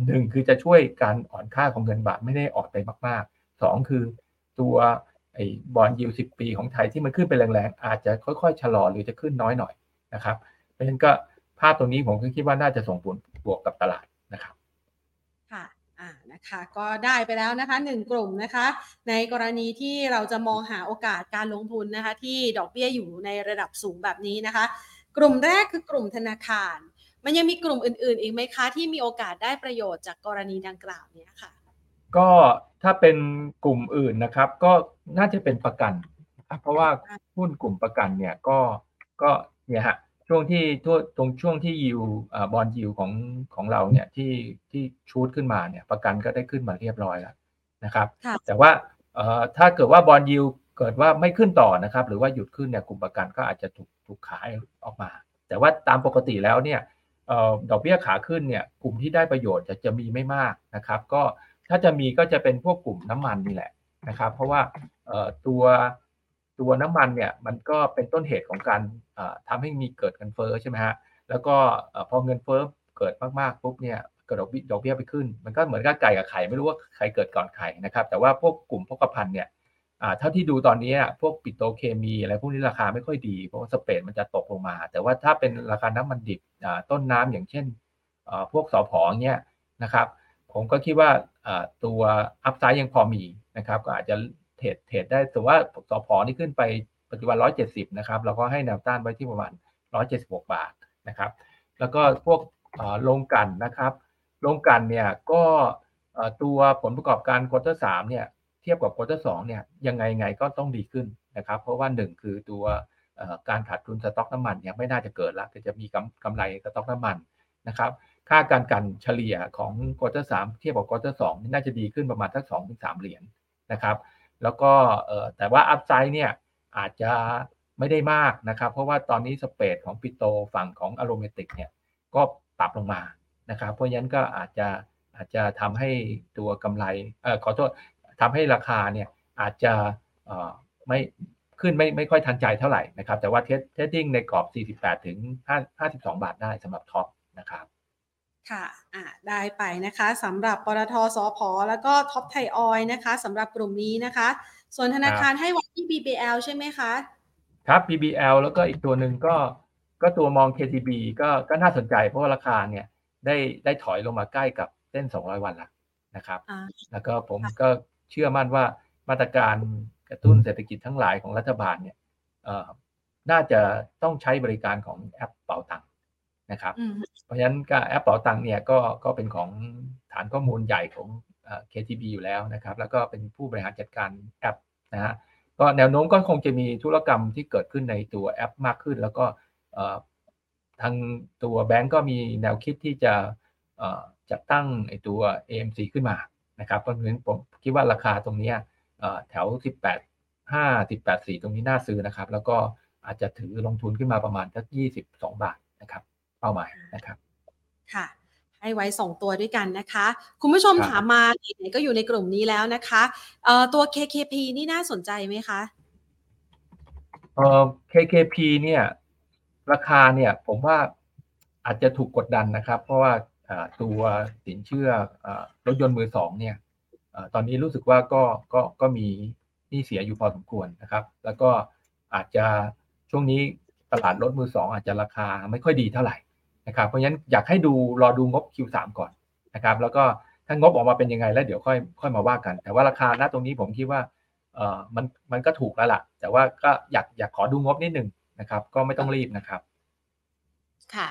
หนึ่งคือจะช่วยการอ่อนค่าของเงินบาทไม่ได้อ่อนไปมากๆสองคือตัวไอ้บอนด์ยิลด์สิบปีของไทยที่มันขึ้นไปแรงๆอาจจะค่อยๆชะลอหรือจะขึ้นน้อยหน่อยนะครับเพราะฉะนั้นก็ภาพตรงนี้ผมก็คิดว่าน่าจะส่งผลบวกกับตลาดนะครับค่ะอ่านะคะก็ได้ไปแล้วนะคะหนึ่งกลุ่มนะคะในกรณีที่เราจะมองหาโอกาสการลงทุนนะคะที่ดอกเบี้ยอยู่ในระดับสูงแบบนี้นะคะกลุ่มแรกคือกลุ่มธนาคารมันยังมีกลุ่มอื่นๆอีกไหมคะที่มีโอกาสได้ประโยชน์จากกรณีดังกล่าวนี้ค่ะก็ถ้าเป็นกลุ่มอื่นนะครับก็น่าจะเป็นประกันเพราะว่าหุ้นกลุ่มประกันเนี่ยก็ก็เนี่ยฮะช่วงที่ตรงช่วงที่ยิวบอนด์ยิวของของเราเนี่ยที่ที่ชูดขึ้นมาเนี่ยประกันก็ได้ขึ้นมาเรียบร้อยแล้วนะครับแต่ว่าเอ่อถ้าเกิดว่าบอนด์ยิวเกิดว่าไม่ขึ้นต่อนะครับหรือว่าหยุดขึ้นเนี่ยกลุ่มประกันก็อาจจะถูกถูกขายออกมาแต่ว่าตามปกติแล้วเนี่ยเอ่อดอกเบี้ยขาขึ้นเนี่ยกลุ่มที่ได้ประโยชน์จะจะมีไม่มากนะครับก็ถ้าจะมีก็จะเป็นพวกกลุ่มน้ำมันนี่แหละนะครับเพราะว่าตัวตัวน้ำมันเนี่ยมันก็เป็นต้นเหตุของการทำให้มีเกิดเงินเฟ้อใช่ไหมฮะแล้วก็พอเงินเฟ้อเกิดมากๆปุ๊บเนี่ยเกิดดอกเบี้ยดอกเบี้ยไปขึ้นมันก็เหมือนกับไก่กับไข่ไม่รู้ว่าใครเกิดก่อนใครนะครับแต่ว่าพวกกลุ่มพกพันเนี่ยเท่าที่ดูตอนนี้พวกปิโตรเคมีอะไรพวกนี้ราคาไม่ค่อยดีเพราะว่าสเปรดมันจะตกลงมาแต่ว่าถ้าเป็นราคาน้ำมันดิบต้นน้ำอย่างเช่นพวกสผ.เนี่ยนะครับผมก็คิดว่าตัวอัพไซด์ยังพอมีนะครับก็อาจจะเทรดเทรดได้แต่ว่าสผ.นี่ขึ้นไปปัจจุบันหนึ่งร้อยเจ็ดสิบนะครับเราก็ให้แนวต้านไว้ที่ประมาณหนึ่งร้อยเจ็ดสิบหกบาทนะครับแล้วก็พวกโรงกลั่นนะครับโรงกลั่นเนี่ยก็ตัวผลประกอบการควอเตอร์สามเนี่ยเทียบกับควอเตอร์สองเนี่ยยังไงไงก็ต้องดีขึ้นนะครับเพราะว่าหนึ่งคือตัวการขาดทุนสต๊อกน้ำมันเนี่ยไม่น่าจะเกิดละแต่จะมีกำไรสต๊อกน้ำมันนะครับค่าการกันเฉลี่ยของควอเตอร์สามเทียบกับควอเตอร์สองนี่น่าจะดีขึ้นประมาณสัก สองถึงสาม เหรียญ น, นะครับแล้วก็แต่ว่าอัพไซด์เนี่ยอาจจะไม่ได้มากนะครับเพราะว่าตอนนี้สเปรดของปิโตรฝั่งของอะโรเมติกเนี่ยก็ปรับลงมานะครับเพราะฉะนั้นก็อาจจะอาจจะทำให้ตัวกำไรเอ่อขอโทษทำให้ราคาเนี่ยอาจจะเอ่อไม่ขึ้นไม่ไม่ค่อยทันใจเท่าไหร่นะครับแต่ว่าเทรดดิ้งในกรอบสี่สิบแปดถึงห้าสิบสองบาทได้สำหรับท็อปนะครับค่ะอ่าได้ไปนะคะสำหรับปตท.สผ.แล้วก็ท็อปไทยออยล์นะคะสำหรับกลุ่มนี้นะคะส่วนธนาคารให้ไว้ที่ บี บี แอล ใช่ไหมคะครับ บี บี แอล แล้วก็อีกตัวหนึ่งก็ก็ตัวมอง เค ที บี ก็ก็น่าสนใจเพราะราคาเนี่ยได้ได้ถอยลงมาใกล้กับเส้นสองร้อยวันแล้วนะครับแล้วก็ผมก็เชื่อมั่นว่ามาตรการกระตุ้นเศรษฐกิจทั้งหลายของรัฐบาลเนี่ย น่าจะต้องใช้บริการของแอปเป๋าตังค์นะครับเพราะฉะนั้นก็แอปเป๋าตังค์เนี่ยก็ก็เป็นของฐานข้อมูลใหญ่ของ เค ที บี อยู่แล้วนะครับแล้วก็เป็นผู้บริหารจัดการแอปนะฮะก็แนวโน้มก็คงจะมีธุรกรรมที่เกิดขึ้นในตัวแอปมากขึ้นแล้วก็ทางตัวแบงก์ก็มีแนวคิดที่จะจัดตั้งไอ้ตัว เอ เอ็ม ซี ขึ้นมานะครับเพราะฉะนั้นผมคิดว่าราคาตรงนี้แถวสิบแปดจุดห้า สิบแปดจุดสี่ ตรงนี้น่าซื้อนะครับแล้วก็อาจจะถือลงทุนขึ้นมาประมาณสักยี่สิบสองบาทนะครับเป้าหมายนะครับค่ะให้ไว้สองตัวด้วยกันนะคะคุณผู้ชมถามมาไหนก็อยู่ในกลุ่มนี้แล้วนะคะเอ่อตัว เค เค พี นี่น่าสนใจไหมคะเอ่อ เค เค พี เนี่ยราคาเนี่ยผมว่าอาจจะถูกกดดันนะครับเพราะว่าตัวสินเชื่อรถยนต์มือสองเนี่ยตอนนี้รู้สึกว่าก็ก็ก็มีหนี้เสียอยู่พอสมควรนะครับแล้วก็อาจจะช่วงนี้ตลาดรถมือสองอาจจะราคาไม่ค่อยดีเท่าไหร่นะครับเพราะฉะนั้นอยากให้ดูรอดูงบ คิว สาม ก่อนนะครับแล้วก็ถ้างบออกมาเป็นยังไงแล้วเดี๋ยวค่อยค่อยมาว่ากันแต่ว่าราคาณตรงนี้ผมคิดว่าเอ่อมันมันก็ถูกแล้วล่ะแต่ว่าก็อยากอยากขอดูงบนิดนึงนะครับก็ไม่ต้องรีบนะครับค่ะ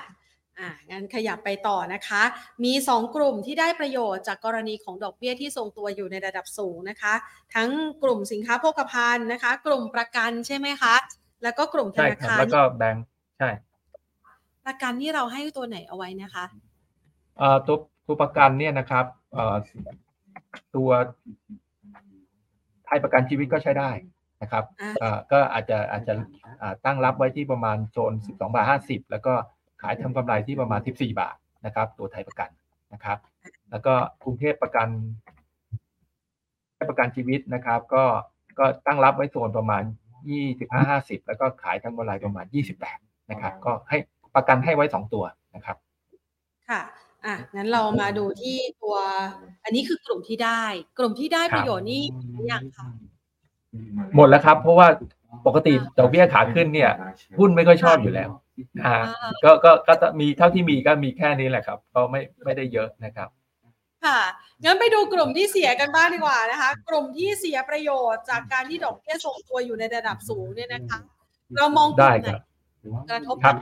อ่ะงั้นขยับไปต่อนะคะมีสองกลุ่มที่ได้ประโยชน์จากกรณีของดอกเบี้ยที่ทรงตัวอยู่ในระดับสูงนะคะทั้งกลุ่มสินค้าโภคภัณฑ์นะคะกลุ่มประกันใช่ไหมคะแล้วก็กลุ่มธนาคารแล้วก็แบงค์ใช่ประกันนี่เราให้ตัวไหนเอาไว้นะคะเอ่อตัวตัวประกันเนี่ยนะครับเอ่อตัวไทยประกันชีวิตก็ใช้ได้นะครับเอ่อก็อาจจะอาจจะตั้งรับไว้ที่ประมาณโซนสิบสองบาทห้าสิบแล้วก็ขายทำกำไรที่ประมาณสิบสี่บาทนะครับตัวไทยประกันนะครับแล้วก็กรุงเทพประกันประกันชีวิตนะครับก็ก็ตั้งรับไว้โซนประมาณยี่สิบห้า ห้าสิบแล้วก็ขายทำกำไรประมาณยี่สิบแปดนะครับก็ให้ประกันให้ไว้สองตัวนะครับค่ะอ่ะงั้นเรามาดูที่ตัวอันนี้คือกลุ่มที่ได้กลุ่มที่ได้ประโยชน์นี่อย่างค่ะหมดแล้วครับเพราะว่าปกติดอกเบี้ยขาขึ้นเนี่ยหุ้นไม่ค่อยชอบอยู่แล้วอ่าก็ก็ก็มีเท่าที่มีก็มีแค่นี้แหละครับก็ไม่ไม่ได้เยอะนะครับค่ะงั้นไปดูกลุ่มที่เสียกันบ้างดีกว่านะคะกลุ่มที่เสียประโยชน์จากการที่ดอกเบี้ยทรงตัวอยู่ในระดับสูงเนี่ยนะคะเรามองกลุ่มไหนกระทบกัน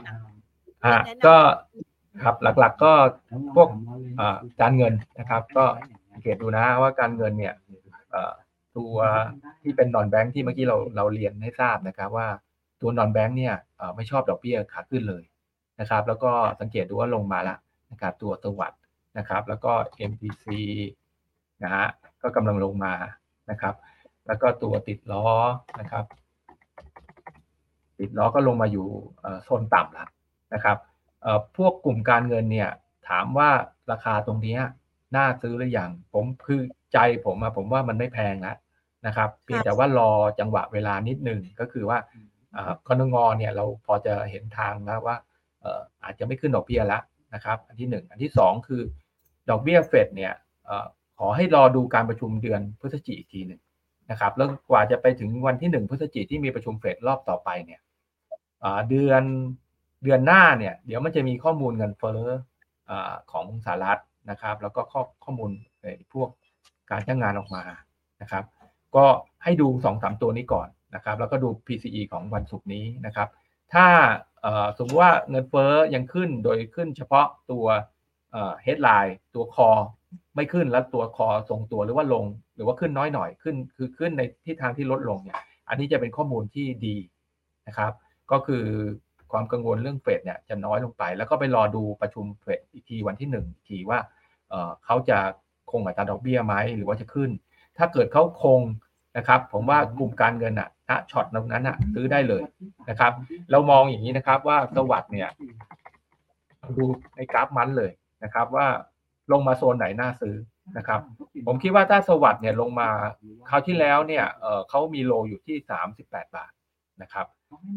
อ่าก็ครับหลักๆก็พวกอ่าการเงินนะครับก็สังเกตดูนะว่าการเงินเนี่ยเอ่อตัวที่เป็นนอนแบงค์ที่เมื่อกี้เราเราเรียนให้ทราบนะครับว่าตัวนอนแบงค์เนี่ยเอ่อไม่ชอบดอกเบี้ยขาขึ้นเลยนะครับแล้วก็สังเกตดูว่าลงมาละนะครับตัวสวัสดิ์นะครับแล้วก็ เอ็ม พี ซี นะฮะก็กำลังลงมานะครับแล้วก็ตัวติดล้อนะครับติดล้อก็ลงมาอยู่เอ่อโซนต่ำละนะครับเอ่อพวกกลุ่มการเงินเนี่ยถามว่าราคาตรงนี้น่าซื้อหรือยังผมคือใจผมอะผมว่ามันไม่แพงแล้วนะครับเพียงแต่ว่ารอจังหวะเวลานิดนึงก็คือว่ากนงเนี่ยเราพอจะเห็นทางแล้วว่าอาจจะไม่ขึ้นดอกเบี้ยแล้วนะครับอันที่หนึ่งอันที่สองคือดอกเบี้ยเฟดเนี่ยขอให้รอดูการประชุมเดือนพฤศจิกายนอีกทีนึงนะครับแล้วกว่าจะไปถึงวันที่หนึ่งพฤศจิกายนที่มีประชุมเฟดรอบต่อไปเนี่ยเดือนเดือนหน้าเนี่ยเดี๋ยวมันจะมีข้อมูลเงินเฟ้อของสหรัฐนะครับแล้วก็ข้อข้อมูลพวกการจ้างงานออกมานะครับก็ให้ดู สองถึงสาม ตัวนี้ก่อนนะครับแล้วก็ดู พี ซี อี ของวันศุกร์นี้นะครับถ้าสมมติว่าเงินเฟ้อยังขึ้นโดยขึ้นเฉพาะตัวเอ่อ headline ตัว core ไม่ขึ้นแล้วตัว core ทรงตัวหรือว่าลงหรือว่าขึ้นน้อยหน่อยขึ้นคือขึ้นในทิศทางที่ลดลงเนี่ยอันนี้จะเป็นข้อมูลที่ดีนะครับก็คือความกังวลเรื่องเฟดเนี่ยจะน้อยลงไปแล้วก็ไปรอดูประชุมเฟดอีกทีวันที่หนึ่งอีกทีว่าเอ่อเขาจะคงอัตราดอกเบี้ยไหมหรือว่าจะขึ้นถ้าเกิดเขาคงนะครับผมว่ากลุ่มการเงินอ่ะณช็อตตรงนั้นอ่ะซื้อได้เลยนะครับเรามองอย่างนี้นะครับว่าสวัสดิ์เนี่ยดูในกราฟมันเลยนะครับว่าลงมาโซนไหนน่าซื้อนะครับผมคิดว่าถ้าสวัสดิ์เนี่ยลงมาคราวที่แล้วเนี่ยเอ่อเขามีโลอยู่ที่สามสิบแปดบาทนะครับ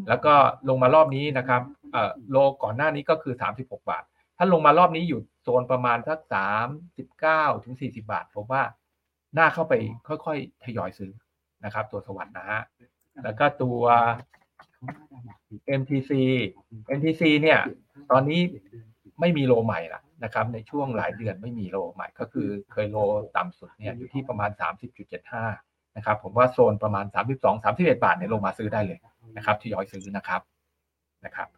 แล้วก็ลงมารอบนี้นะครับเอ่อโลก่อนหน้านี้ก็คือสามสิบหกบาทถ้าลงมารอบนี้อยู่โซนประมาณสักสามสิบเก้าถึงสี่สิบบาทผมว่าน่าเข้าไปค่อยๆทยอยซื้อนะครับตัวสวัสดิ์นะฮะแล้วก็ตัว เอ็ม ที ซี เอ็ม ที ซี เนี่ยตอนนี้ไม่มีโลใหม่ละนะครับในช่วงหลายเดือนไม่มีโลใหม่ก็คือเคยโลต่ำสุดเนี่ยอยู่ที่ประมาณ สามสิบจุดเจ็ดห้า นะครับผมว่าโซนประมาณ สามสิบสอง สามสิบเอ็ดบาทเนี่ยลงมาซื้อได้เลย นะครับทยอยซื้อนะครับนะครับ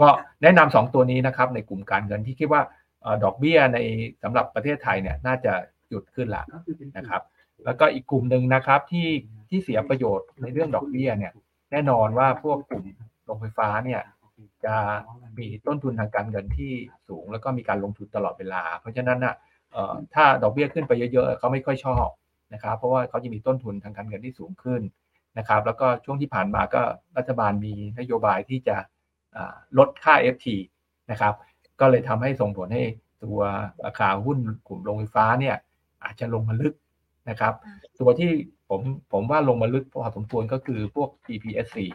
ก็แนะนำสองตัวนี้นะครับในกลุ่มการเงินที่คิดว่าดอกเบี้ยในสำหรับประเทศไทยเนี่ยน่าจะหยุดขึ้นละนะครับแล้วก็อีกกลุ่มนึงนะครับที่ที่เสียประโยชน์ในเรื่องดอกเบี้ยเนี่ยแน่นอนว่าพวกกลุ่มโรงไฟฟ้าเนี่ยจะมีต้นทุนทางการเงินที่สูงแล้วก็มีการลงทุนตลอดเวลาเพราะฉะนั้นน่ะถ้าดอกเบี้ยขึ้นไปเยอะๆเขาไม่ค่อยชอบนะครับเพราะว่าเขาจะมีต้นทุนทางการเงินที่สูงขึ้นนะครับแล้วก็ช่วงที่ผ่านมาก็รัฐบาลมีนโยบายที่จะลดค่า เอฟ ที นะครับก็เลยทำให้ส่งผลให้ตัวราคาหุ้นกลุ่มโรงไฟฟ้าเนี่ยอาจจะลงมาลึกนะครับตัวที่ผมผมว่าลงมาลึกพอสมควรก็คือพวก จี พี เอส ซี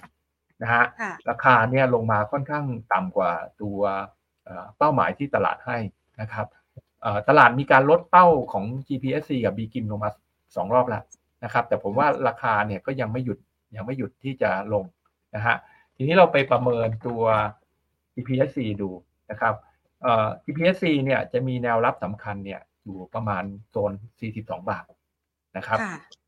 นะฮะราคาเนี่ยลงมาค่อนข้างต่ำกว่าตัวเป้าหมายที่ตลาดให้นะครับตลาดมีการลดเป้าของ จี พี เอส ซี กับ บี กริม ลงมาสองรอบแล้วนะครับแต่ผมว่าราคาเนี่ยก็ยังไม่หยุดยังไม่หยุดที่จะลงนะฮะทีนี้เราไปประเมินตัว จี พี เอส ซี ดูนะครับเอ่อ จี พี เอส ซี เนี่ยจะมีแนวรับสำคัญเนี่ยอยู่ประมาณโซนสี่สิบสองบาทนะครับ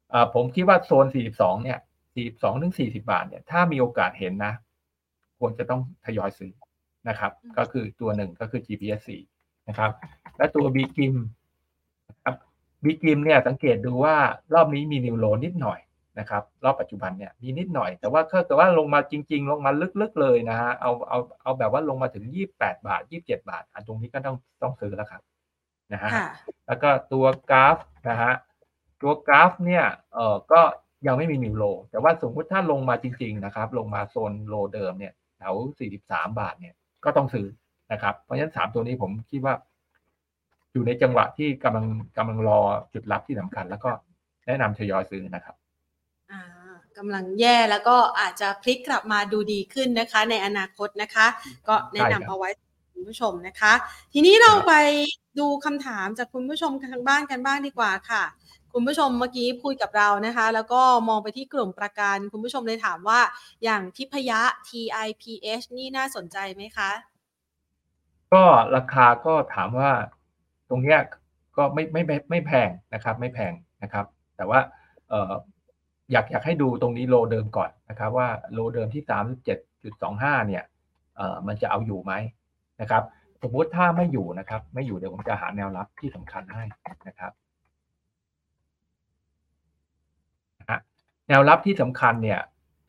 เอ่อผมคิดว่าโซนสี่สิบสองเนี่ยสี่สิบสองถึงสี่สิบบาทเนี่ยถ้ามีโอกาสเห็นนะควรจะต้องทยอยซื้อนะครับก็คือตัวหนึ่งก็คือ จี พี เอส ซี นะครับและตัว บี กริม นะครับ บี กริม เนี่ยสังเกตดูว่ารอบนี้มีนิวโลนิดหน่อยนะครับรอบปัจจุบันเนี่ยมีนิดหน่อยแต่ว่าถ้าเกิดว่าลงมาจริงๆลงมาลึกๆเลยนะฮะเอาเอาเอาแบบว่าลงมาถึงยี่สิบแปดบาทยี่สิบเจ็ดบาทอันตรงนี้ก็ต้องต้องซื้อแล้วครับนะฮะแล้วก็ตัวกราฟนะฮะตัวกราฟเนี่ยเอ่อก็ยังไม่มีนิวโลแต่ว่าสมมุติถ้าลงมาจริงๆนะครับลงมาโซนโลเดิมเนี่ยแถวสี่สิบสามบาทเนี่ยก็ต้องซื้อนะครับเพราะฉะนั้นสามตัวนี้ผมคิดว่าอยู่ในจังหวะที่กำลังกำลังรอจุดรับที่สำคัญแล้วก็แนะนำทยอยซื้อนะครับกำลังแย่แล้วก็อาจจะพลิกกลับมาดูดีขึ้นนะคะในอนาคตนะคะก็แนะนำเอาไว้คุณผู้ชมนะคะทีนี้เราไปดูคำถามจากคุณผู้ชมทางบ้านกันบ้างดีกว่าค่ะคุณผู้ชมเมื่อกี้พูดกับเรานะคะแล้วก็มองไปที่กลุ่มประกันคุณผู้ชมเลยถามว่าอย่างทิพยะ ที ไอ พี เอช นี่น่าสนใจไหมคะก็ราคาก็ถามว่าตรงเนี้ยก็ไม่ไม่ไม่แพงนะครับไม่แพงนะครับแต่ว่าเอ่ออยากอยากให้ดูตรงนี้โลเดิมก่อนนะครับว่าโลเดิมที่ สามสิบเจ็ดจุดสองห้า เนี่ยเอ่อมันจะเอาอยู่ไหมนะครับสมมติถ้าไม่อยู่นะครับไม่อยู่เดี๋ยวผมจะหาแนวรับที่สำคัญให้นะครับแนวรับที่สำคัญเนี่ย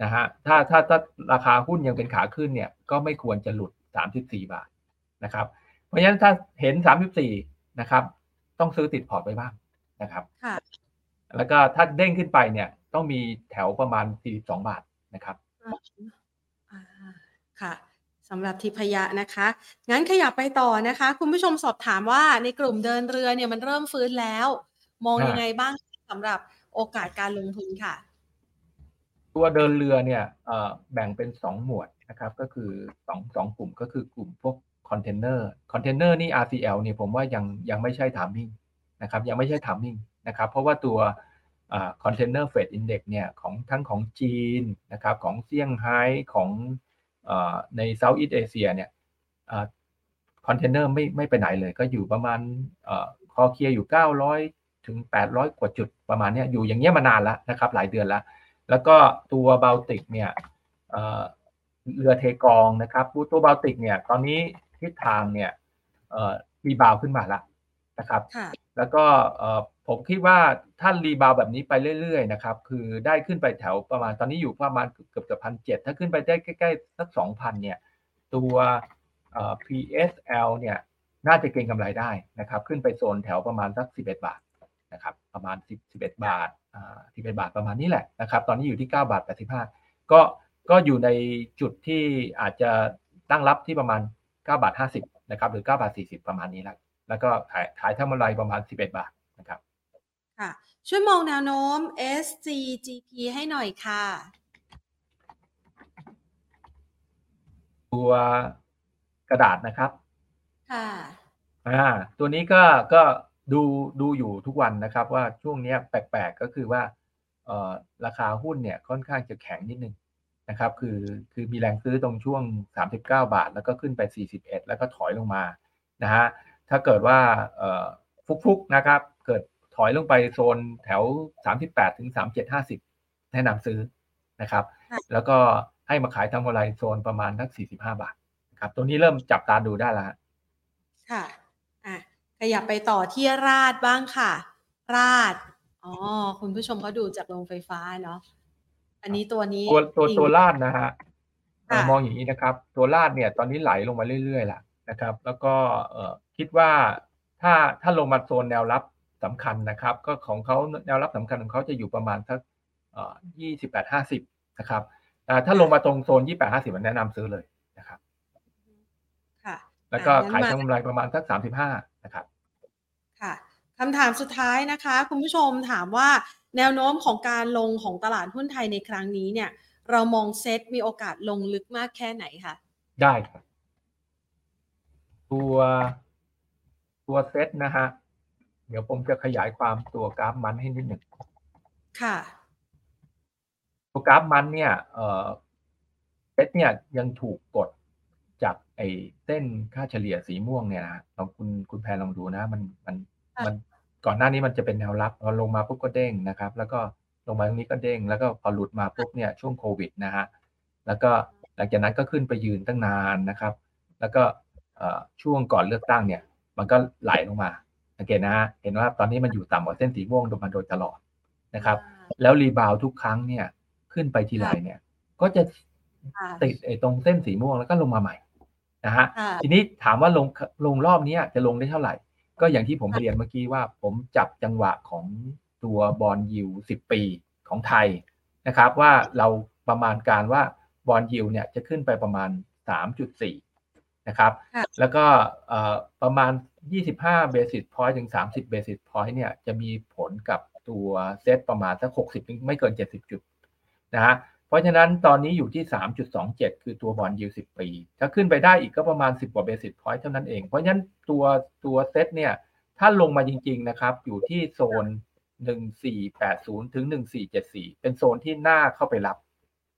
นะฮะถ้าถ้าถ้าราคาหุ้นยังเป็นขาขึ้นเนี่ยก็ไม่ควรจะหลุดสามสิบสี่บาทนะครับเพราะฉะนั้นถ้าเห็นสามสิบสี่นะครับต้องซื้อติดพอร์ตไว้บ้างนะครับแล้วก็ถ้าเด้งขึ้นไปเนี่ยต้องมีแถวประมาณสี่สิบสองบาทนะครับค่ะสำหรับทิพยะนะคะงั้นขยับไปต่อนะคะคุณผู้ชมสอบถามว่าในกลุ่มเดินเรือเนี่ยมันเริ่มฟื้นแล้วมองยังไงบ้างสำหรับโอกาสการลงทุนค่ะตัวเดินเรือเนี่ยแบ่งเป็นสองหมวดนะครับก็คือ2 2กลุ่มก็คือกลุ่มพวกคอนเทนเนอร์คอนเทนเนอร์นี่ อาร์ ซี แอล เนี่ยผมว่ายังยังไม่ใช่ไทมิ่งนะครับยังไม่ใช่ไทมิ่งนะครับเพราะว่าตัวคอนเทนเนอร์เฟดอินเด็กซ์เนี่ยของทั้งของจีนนะครับของเซี่ยงไฮ้ของเอ่อในเซาท์อีสต์เอเชียเนี่ยเอ่อคอนเทนเนอร์ไม่ไม่ไปไหนเลยก็อยู่ประมาณเอ่อคอเคลียร์อยู่เก้าร้อยถึงแปดร้อยกว่าจุดประมาณเนี้ยอยู่อย่างเงี้ยมานานแล้วนะครับหลายเดือนแล้วแล้วก็ตัวบาลติกเนี่ยเอ่อเรือเทกองนะครับตัวบาลติกเนี่ยตอนนี้ทิศทางเนี่ยเอ่อรีบาวขึ้นมาแล้วนะครับแล้วก็เอ่อผมคิดว่าถ้ารีบาวแบบนี้ไปเรื่อยๆนะครับคือได้ขึ้นไปแถวประมาณตอนนี้อยู่ประมาณเกือบๆ หนึ่งพันเจ็ดร้อย ถ้าขึ้นไปได้ใกล้ๆสัก สองพัน เนี่ยตัวเอ่อ พี เอส แอล เนี่ยน่าจะเก็งกำไรได้นะครับขึ้นไปโซนแถวประมาณสักสิบเอ็ดบาทนะครับประมาณสิบเอ็ดบาทอ่าสิบเอ็ดบาทประมาณนี้แหละนะครับตอนนี้อยู่ที่เก้าบาทแปดสิบห้าก็ก็อยู่ในจุดที่อาจจะตั้งรับที่ประมาณเก้าบาทห้าสิบนะครับหรือเก้าบาทสี่สิบประมาณนี้แล้วแล้วก็ขายขายทำกำไรประมาณสิบเอ็ดบาทนะครับค่ะช่วยมองแนวโน้ม เอส ซี จี พี ให้หน่อยค่ะตัวกระดาษนะครับค่ะอ่าตัวนี้ก็ก็ดูดูอยู่ทุกวันนะครับว่าช่วงนี้แปลกๆก็คือว่าเอ่อราคาหุ้นเนี่ยค่อนข้างจะแข็งนิดนึงนะครับคือคือมีแรงซื้อตรงช่วงสามสิบเก้าบาทแล้วก็ขึ้นไปสี่สิบเอ็ดแล้วก็ถอยลงมานะฮะถ้าเกิดว่าเอ่อฟุกๆนะครับเกิดถอยลงไปโซนแถว สามสิบแปดถึงสามสิบเจ็ดจุดห้าศูนย์ แนะนำซื้อนะครับแล้วก็ ให้มาขายทำกำไรโซนประมาณทักสี่สิบห้าบาทนะครับตัวนี้เริ่มจับตาดูได้แล้วค่ะอ่ะขยับไปต่อที่ราชบ้างค่ะราชอ๋อคุณผู้ชมก็ดูจากโรงไฟฟ้าเนาะอันนี้ตัวนี้ตัวตัวตัวราชนะฮะมองอย่างนี้นะครับตัวราชเนี่ยตอนนี้ไหลลงมาเรื่อยๆละนะครับแล้วก็คิดว่าถ้าถ้าลงมาโซนแนวรับสำคัญนะครับก็ของเขาแนวรับสำคัญของเขาจะอยู่ประมาณสักยี่สิบแปดห้าสิบนะครับถ้าลงมาตรงโซนยี่สิบแปดห้าสิบแนะนำซื้อเลยนะครับค่ะแล้วก็ขายทำกำไรประมาณสักสามสิบห้านะครับค่ะคำถามสุดท้ายนะคะคุณผู้ชมถามว่าแนวโน้มของการลงของตลาดหุ้นไทยในครั้งนี้เนี่ยเรามองเซตมีโอกาสลงลึกมากแค่ไหนคะได้ครับตัวตัวเซตนะฮะเดี๋ยวผมจะขยายความตัวกราฟมันให้นิดหนึ่งค่ะตัวกราฟมันเนี่ยเอ่อเซตเนี่ยยังถูกกดจากไอ้เส้นค่าเฉลี่ยสีม่วงเนี่ยนะลองคุณคุณแพรลองดูนะมันมันมันก่อนหน้านี้มันจะเป็นแนวรับพอลงมาปุ๊บก็เด้งนะครับแล้วก็ลงมาตรงนี้ก็เด้งแล้วก็พอหลุดมาปุ๊บเนี่ยช่วงโควิดนะฮะแล้วก็หลังจากนั้นก็ขึ้นไปยืนตั้งนานนะครับแล้วก็ช่วงก่อนเลือกตั้งเนี่ยมันก็ไหลลงมาโอเคนะฮะเห็นว่าตอนนี้มันอยู่ต่ำกว่าเส้นสีม่วงลงมาโดยตลอดนะครับแล้วรีบาวทุกครั้งเนี่ยขึ้นไปทีไรเนี่ยก็จะติดไอ้ตรงเส้นสีม่วงแล้วก็ลงมาใหม่นะฮะทีนี้ถามว่าลงลงรอบนี้จะลงได้เท่าไหร่ก็อย่างที่ผมเรียนเมื่อกี้ว่าผมจับจังหวะของตัวบอนด์ยิลด์สิบปีของไทยนะครับว่าเราประมาณการว่าบอนด์ยิลด์เนี่ยจะขึ้นไปประมาณ สามจุดสี่ นะครับแล้วก็ประมาณยี่สิบห้า basis point ถึงสามสิบ basis point เนี่ยจะมีผลกับตัวเซตประมาณสักหกสิบไม่เกินเจ็ดสิบจุดนะฮะเพราะฉะนั้นตอนนี้อยู่ที่ สามจุดสองเจ็ด คือตัวบอนด์ยิลด์สิบปีถ้าขึ้นไปได้อีกก็ประมาณสิบกว่า basis point เท่านั้นเองเพราะฉะนั้นตัวตัวเซตเนี่ยถ้าลงมาจริงๆนะครับอยู่ที่โซนหนึ่งพันสี่ร้อยแปดสิบถึงหนึ่งพันสี่ร้อยเจ็ดสิบสี่เป็นโซนที่น่าเข้าไปรับ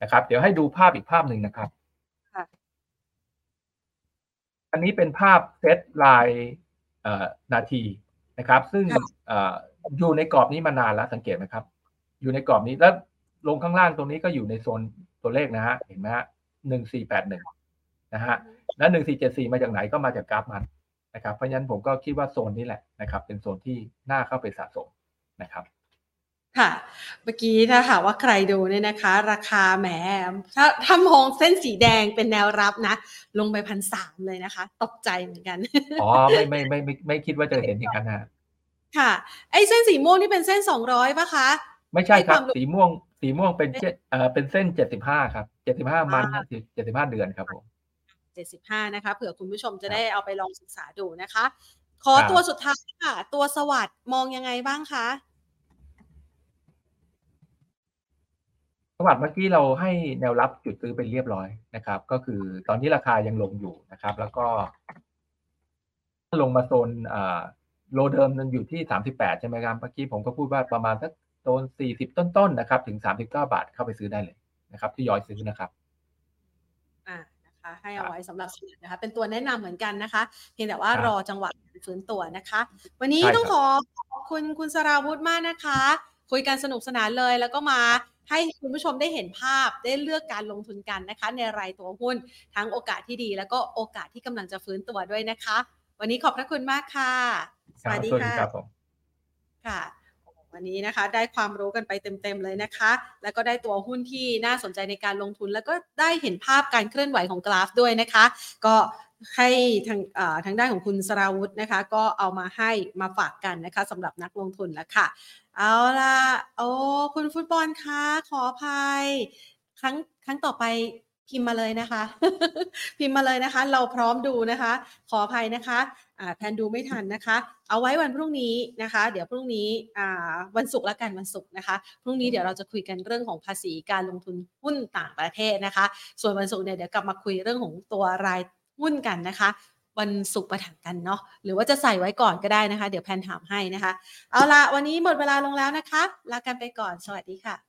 นะครับเดี๋ยวให้ดูภาพอีกภาพหนึ่งนะครับอันนี้เป็นภาพเซตไลน์นาทีนะครับซึ่งอยู่ในกรอบนี้มานานแล้วสังเกตไหมครับอยู่ในกรอบนี้แล้วลงข้างล่างตรงนี้ก็อยู่ในโซนตัวเลขนะฮะเห็นไหมฮะหนึ่งพันสี่ร้อยแปดสิบเอ็ดนะฮะแล้วหนึ่งพันสี่ร้อยเจ็ดสิบสี่มาจากไหนก็มาจากกราฟมันนะครับเพราะฉะนั้นผมก็คิดว่าโซนนี้แหละนะครับเป็นโซนที่น่าเข้าไปสะสมนะครับค่ะเมื่อกี้ถ้าหากว่าใครดูเนี่ยนะคะราคาแหมถ้าถ้ามองเส้นสีแดงเป็นแนวรับนะลงไป หนึ่งพันสามร้อย เลยนะคะตกใจเหมือนกันอ๋อไม่ไม่ไม่ไม่ไม่คิดว่าจะเห็นอย่างนั้นฮะค่ะไอ้เส้นสีม่วงนี่เป็นเส้นสองร้อยป่ะคะไม่ใช่ครับสีม่วงสีม่วงเป็นเอ่อเป็นเส้นเจ็ดสิบห้าครับเจ็ดสิบห้ามันเจ็ดสิบห้าเดือนครับผมเจ็ดสิบห้านะคะเผื่อคุณผู้ชมจะได้เอาไปลองศึกษาดูนะคะขอตัวสุดท้ายค่ะตัวสวัสดิ์มองยังไงบ้างคะสวัสดิ์เมื่อกี้เราให้แนวรับจุดซื้อไปเรียบร้อยนะครับก็คือตอนนี้ราคายังลงอยู่นะครับแล้วก็ลงมาโซนอ่าโลเดิมมันอยู่ที่สามสิบแปดใช่ไหมครับเมื่อกี้ผมก็พูดว่าประมาณสักโซนสี่สิบต้นๆนะครับถึงสามสิบเก้าบาทเข้าไปซื้อได้เลยนะครับที่ย้อยซื้อนะครับอ่าให้เอาไว้สำหรับสวัสดิ์นะคะเป็นตัวแนะนำเหมือนกันนะคะเพียงแต่ว่ารอจังหวะฟื้นตัวนะคะวันนี้ต้องขอขอบคุณคุณสราวุธมากนะคะคุยกันสนุกสนานเลยแล้วก็มาให้คุณผู้ชมได้เห็นภาพได้เลือกการลงทุนกันนะคะในรายตัวหุ้นทั้งโอกาสที่ดีแล้วก็โอกาสที่กำลังจะฟื้นตัวด้วยนะคะวันนี้ขอบพระคุณมากค่ะสวัสดีค่ะค่ะวันนี้นะคะได้ความรู้กันไปเต็มๆเลยนะคะแล้วก็ได้ตัวหุ้นที่น่าสนใจในการลงทุนแล้วก็ได้เห็นภาพการเคลื่อนไหวของกราฟด้วยนะคะก็ให้ทางเอ่อทางด้านของคุณสราวุธนะคะก็เอามาให้มาฝากกันนะคะสำหรับนักลงทุนแล้วค่ะเอาล่ะโอ้คุณฟุตบอลคะขออภัยครั้งครั้งต่อไปพิมพ์มาเลยนะคะพิมพ์มาเลยนะคะเราพร้อมดูนะคะขออภัยนะคะอ่าแพนดูไม่ทันนะคะเอาไว้วันพรุ่งนี้นะคะเดี๋ยวพรุ่งนี้อ่าวันศุกร์ละกันวันศุกร์นะคะพรุ่งนี้เดี๋ยวเราจะคุยกันเรื่องของภาษีการลงทุนหุ้นต่างประเทศนะคะส่วนวันศุกร์เนี่ยเดี๋ยวกลับมาคุยเรื่องของตัวรายหุ้นกันนะคะวันศุกร์ประถังกันเนาะหรือว่าจะใส่ไว้ก่อนก็ได้นะคะเดี๋ยวแพนถามให้นะคะเอาล่ะวันนี้หมดเวลาลงแล้วนะคะลากันไปก่อนสวัสดีค่ะ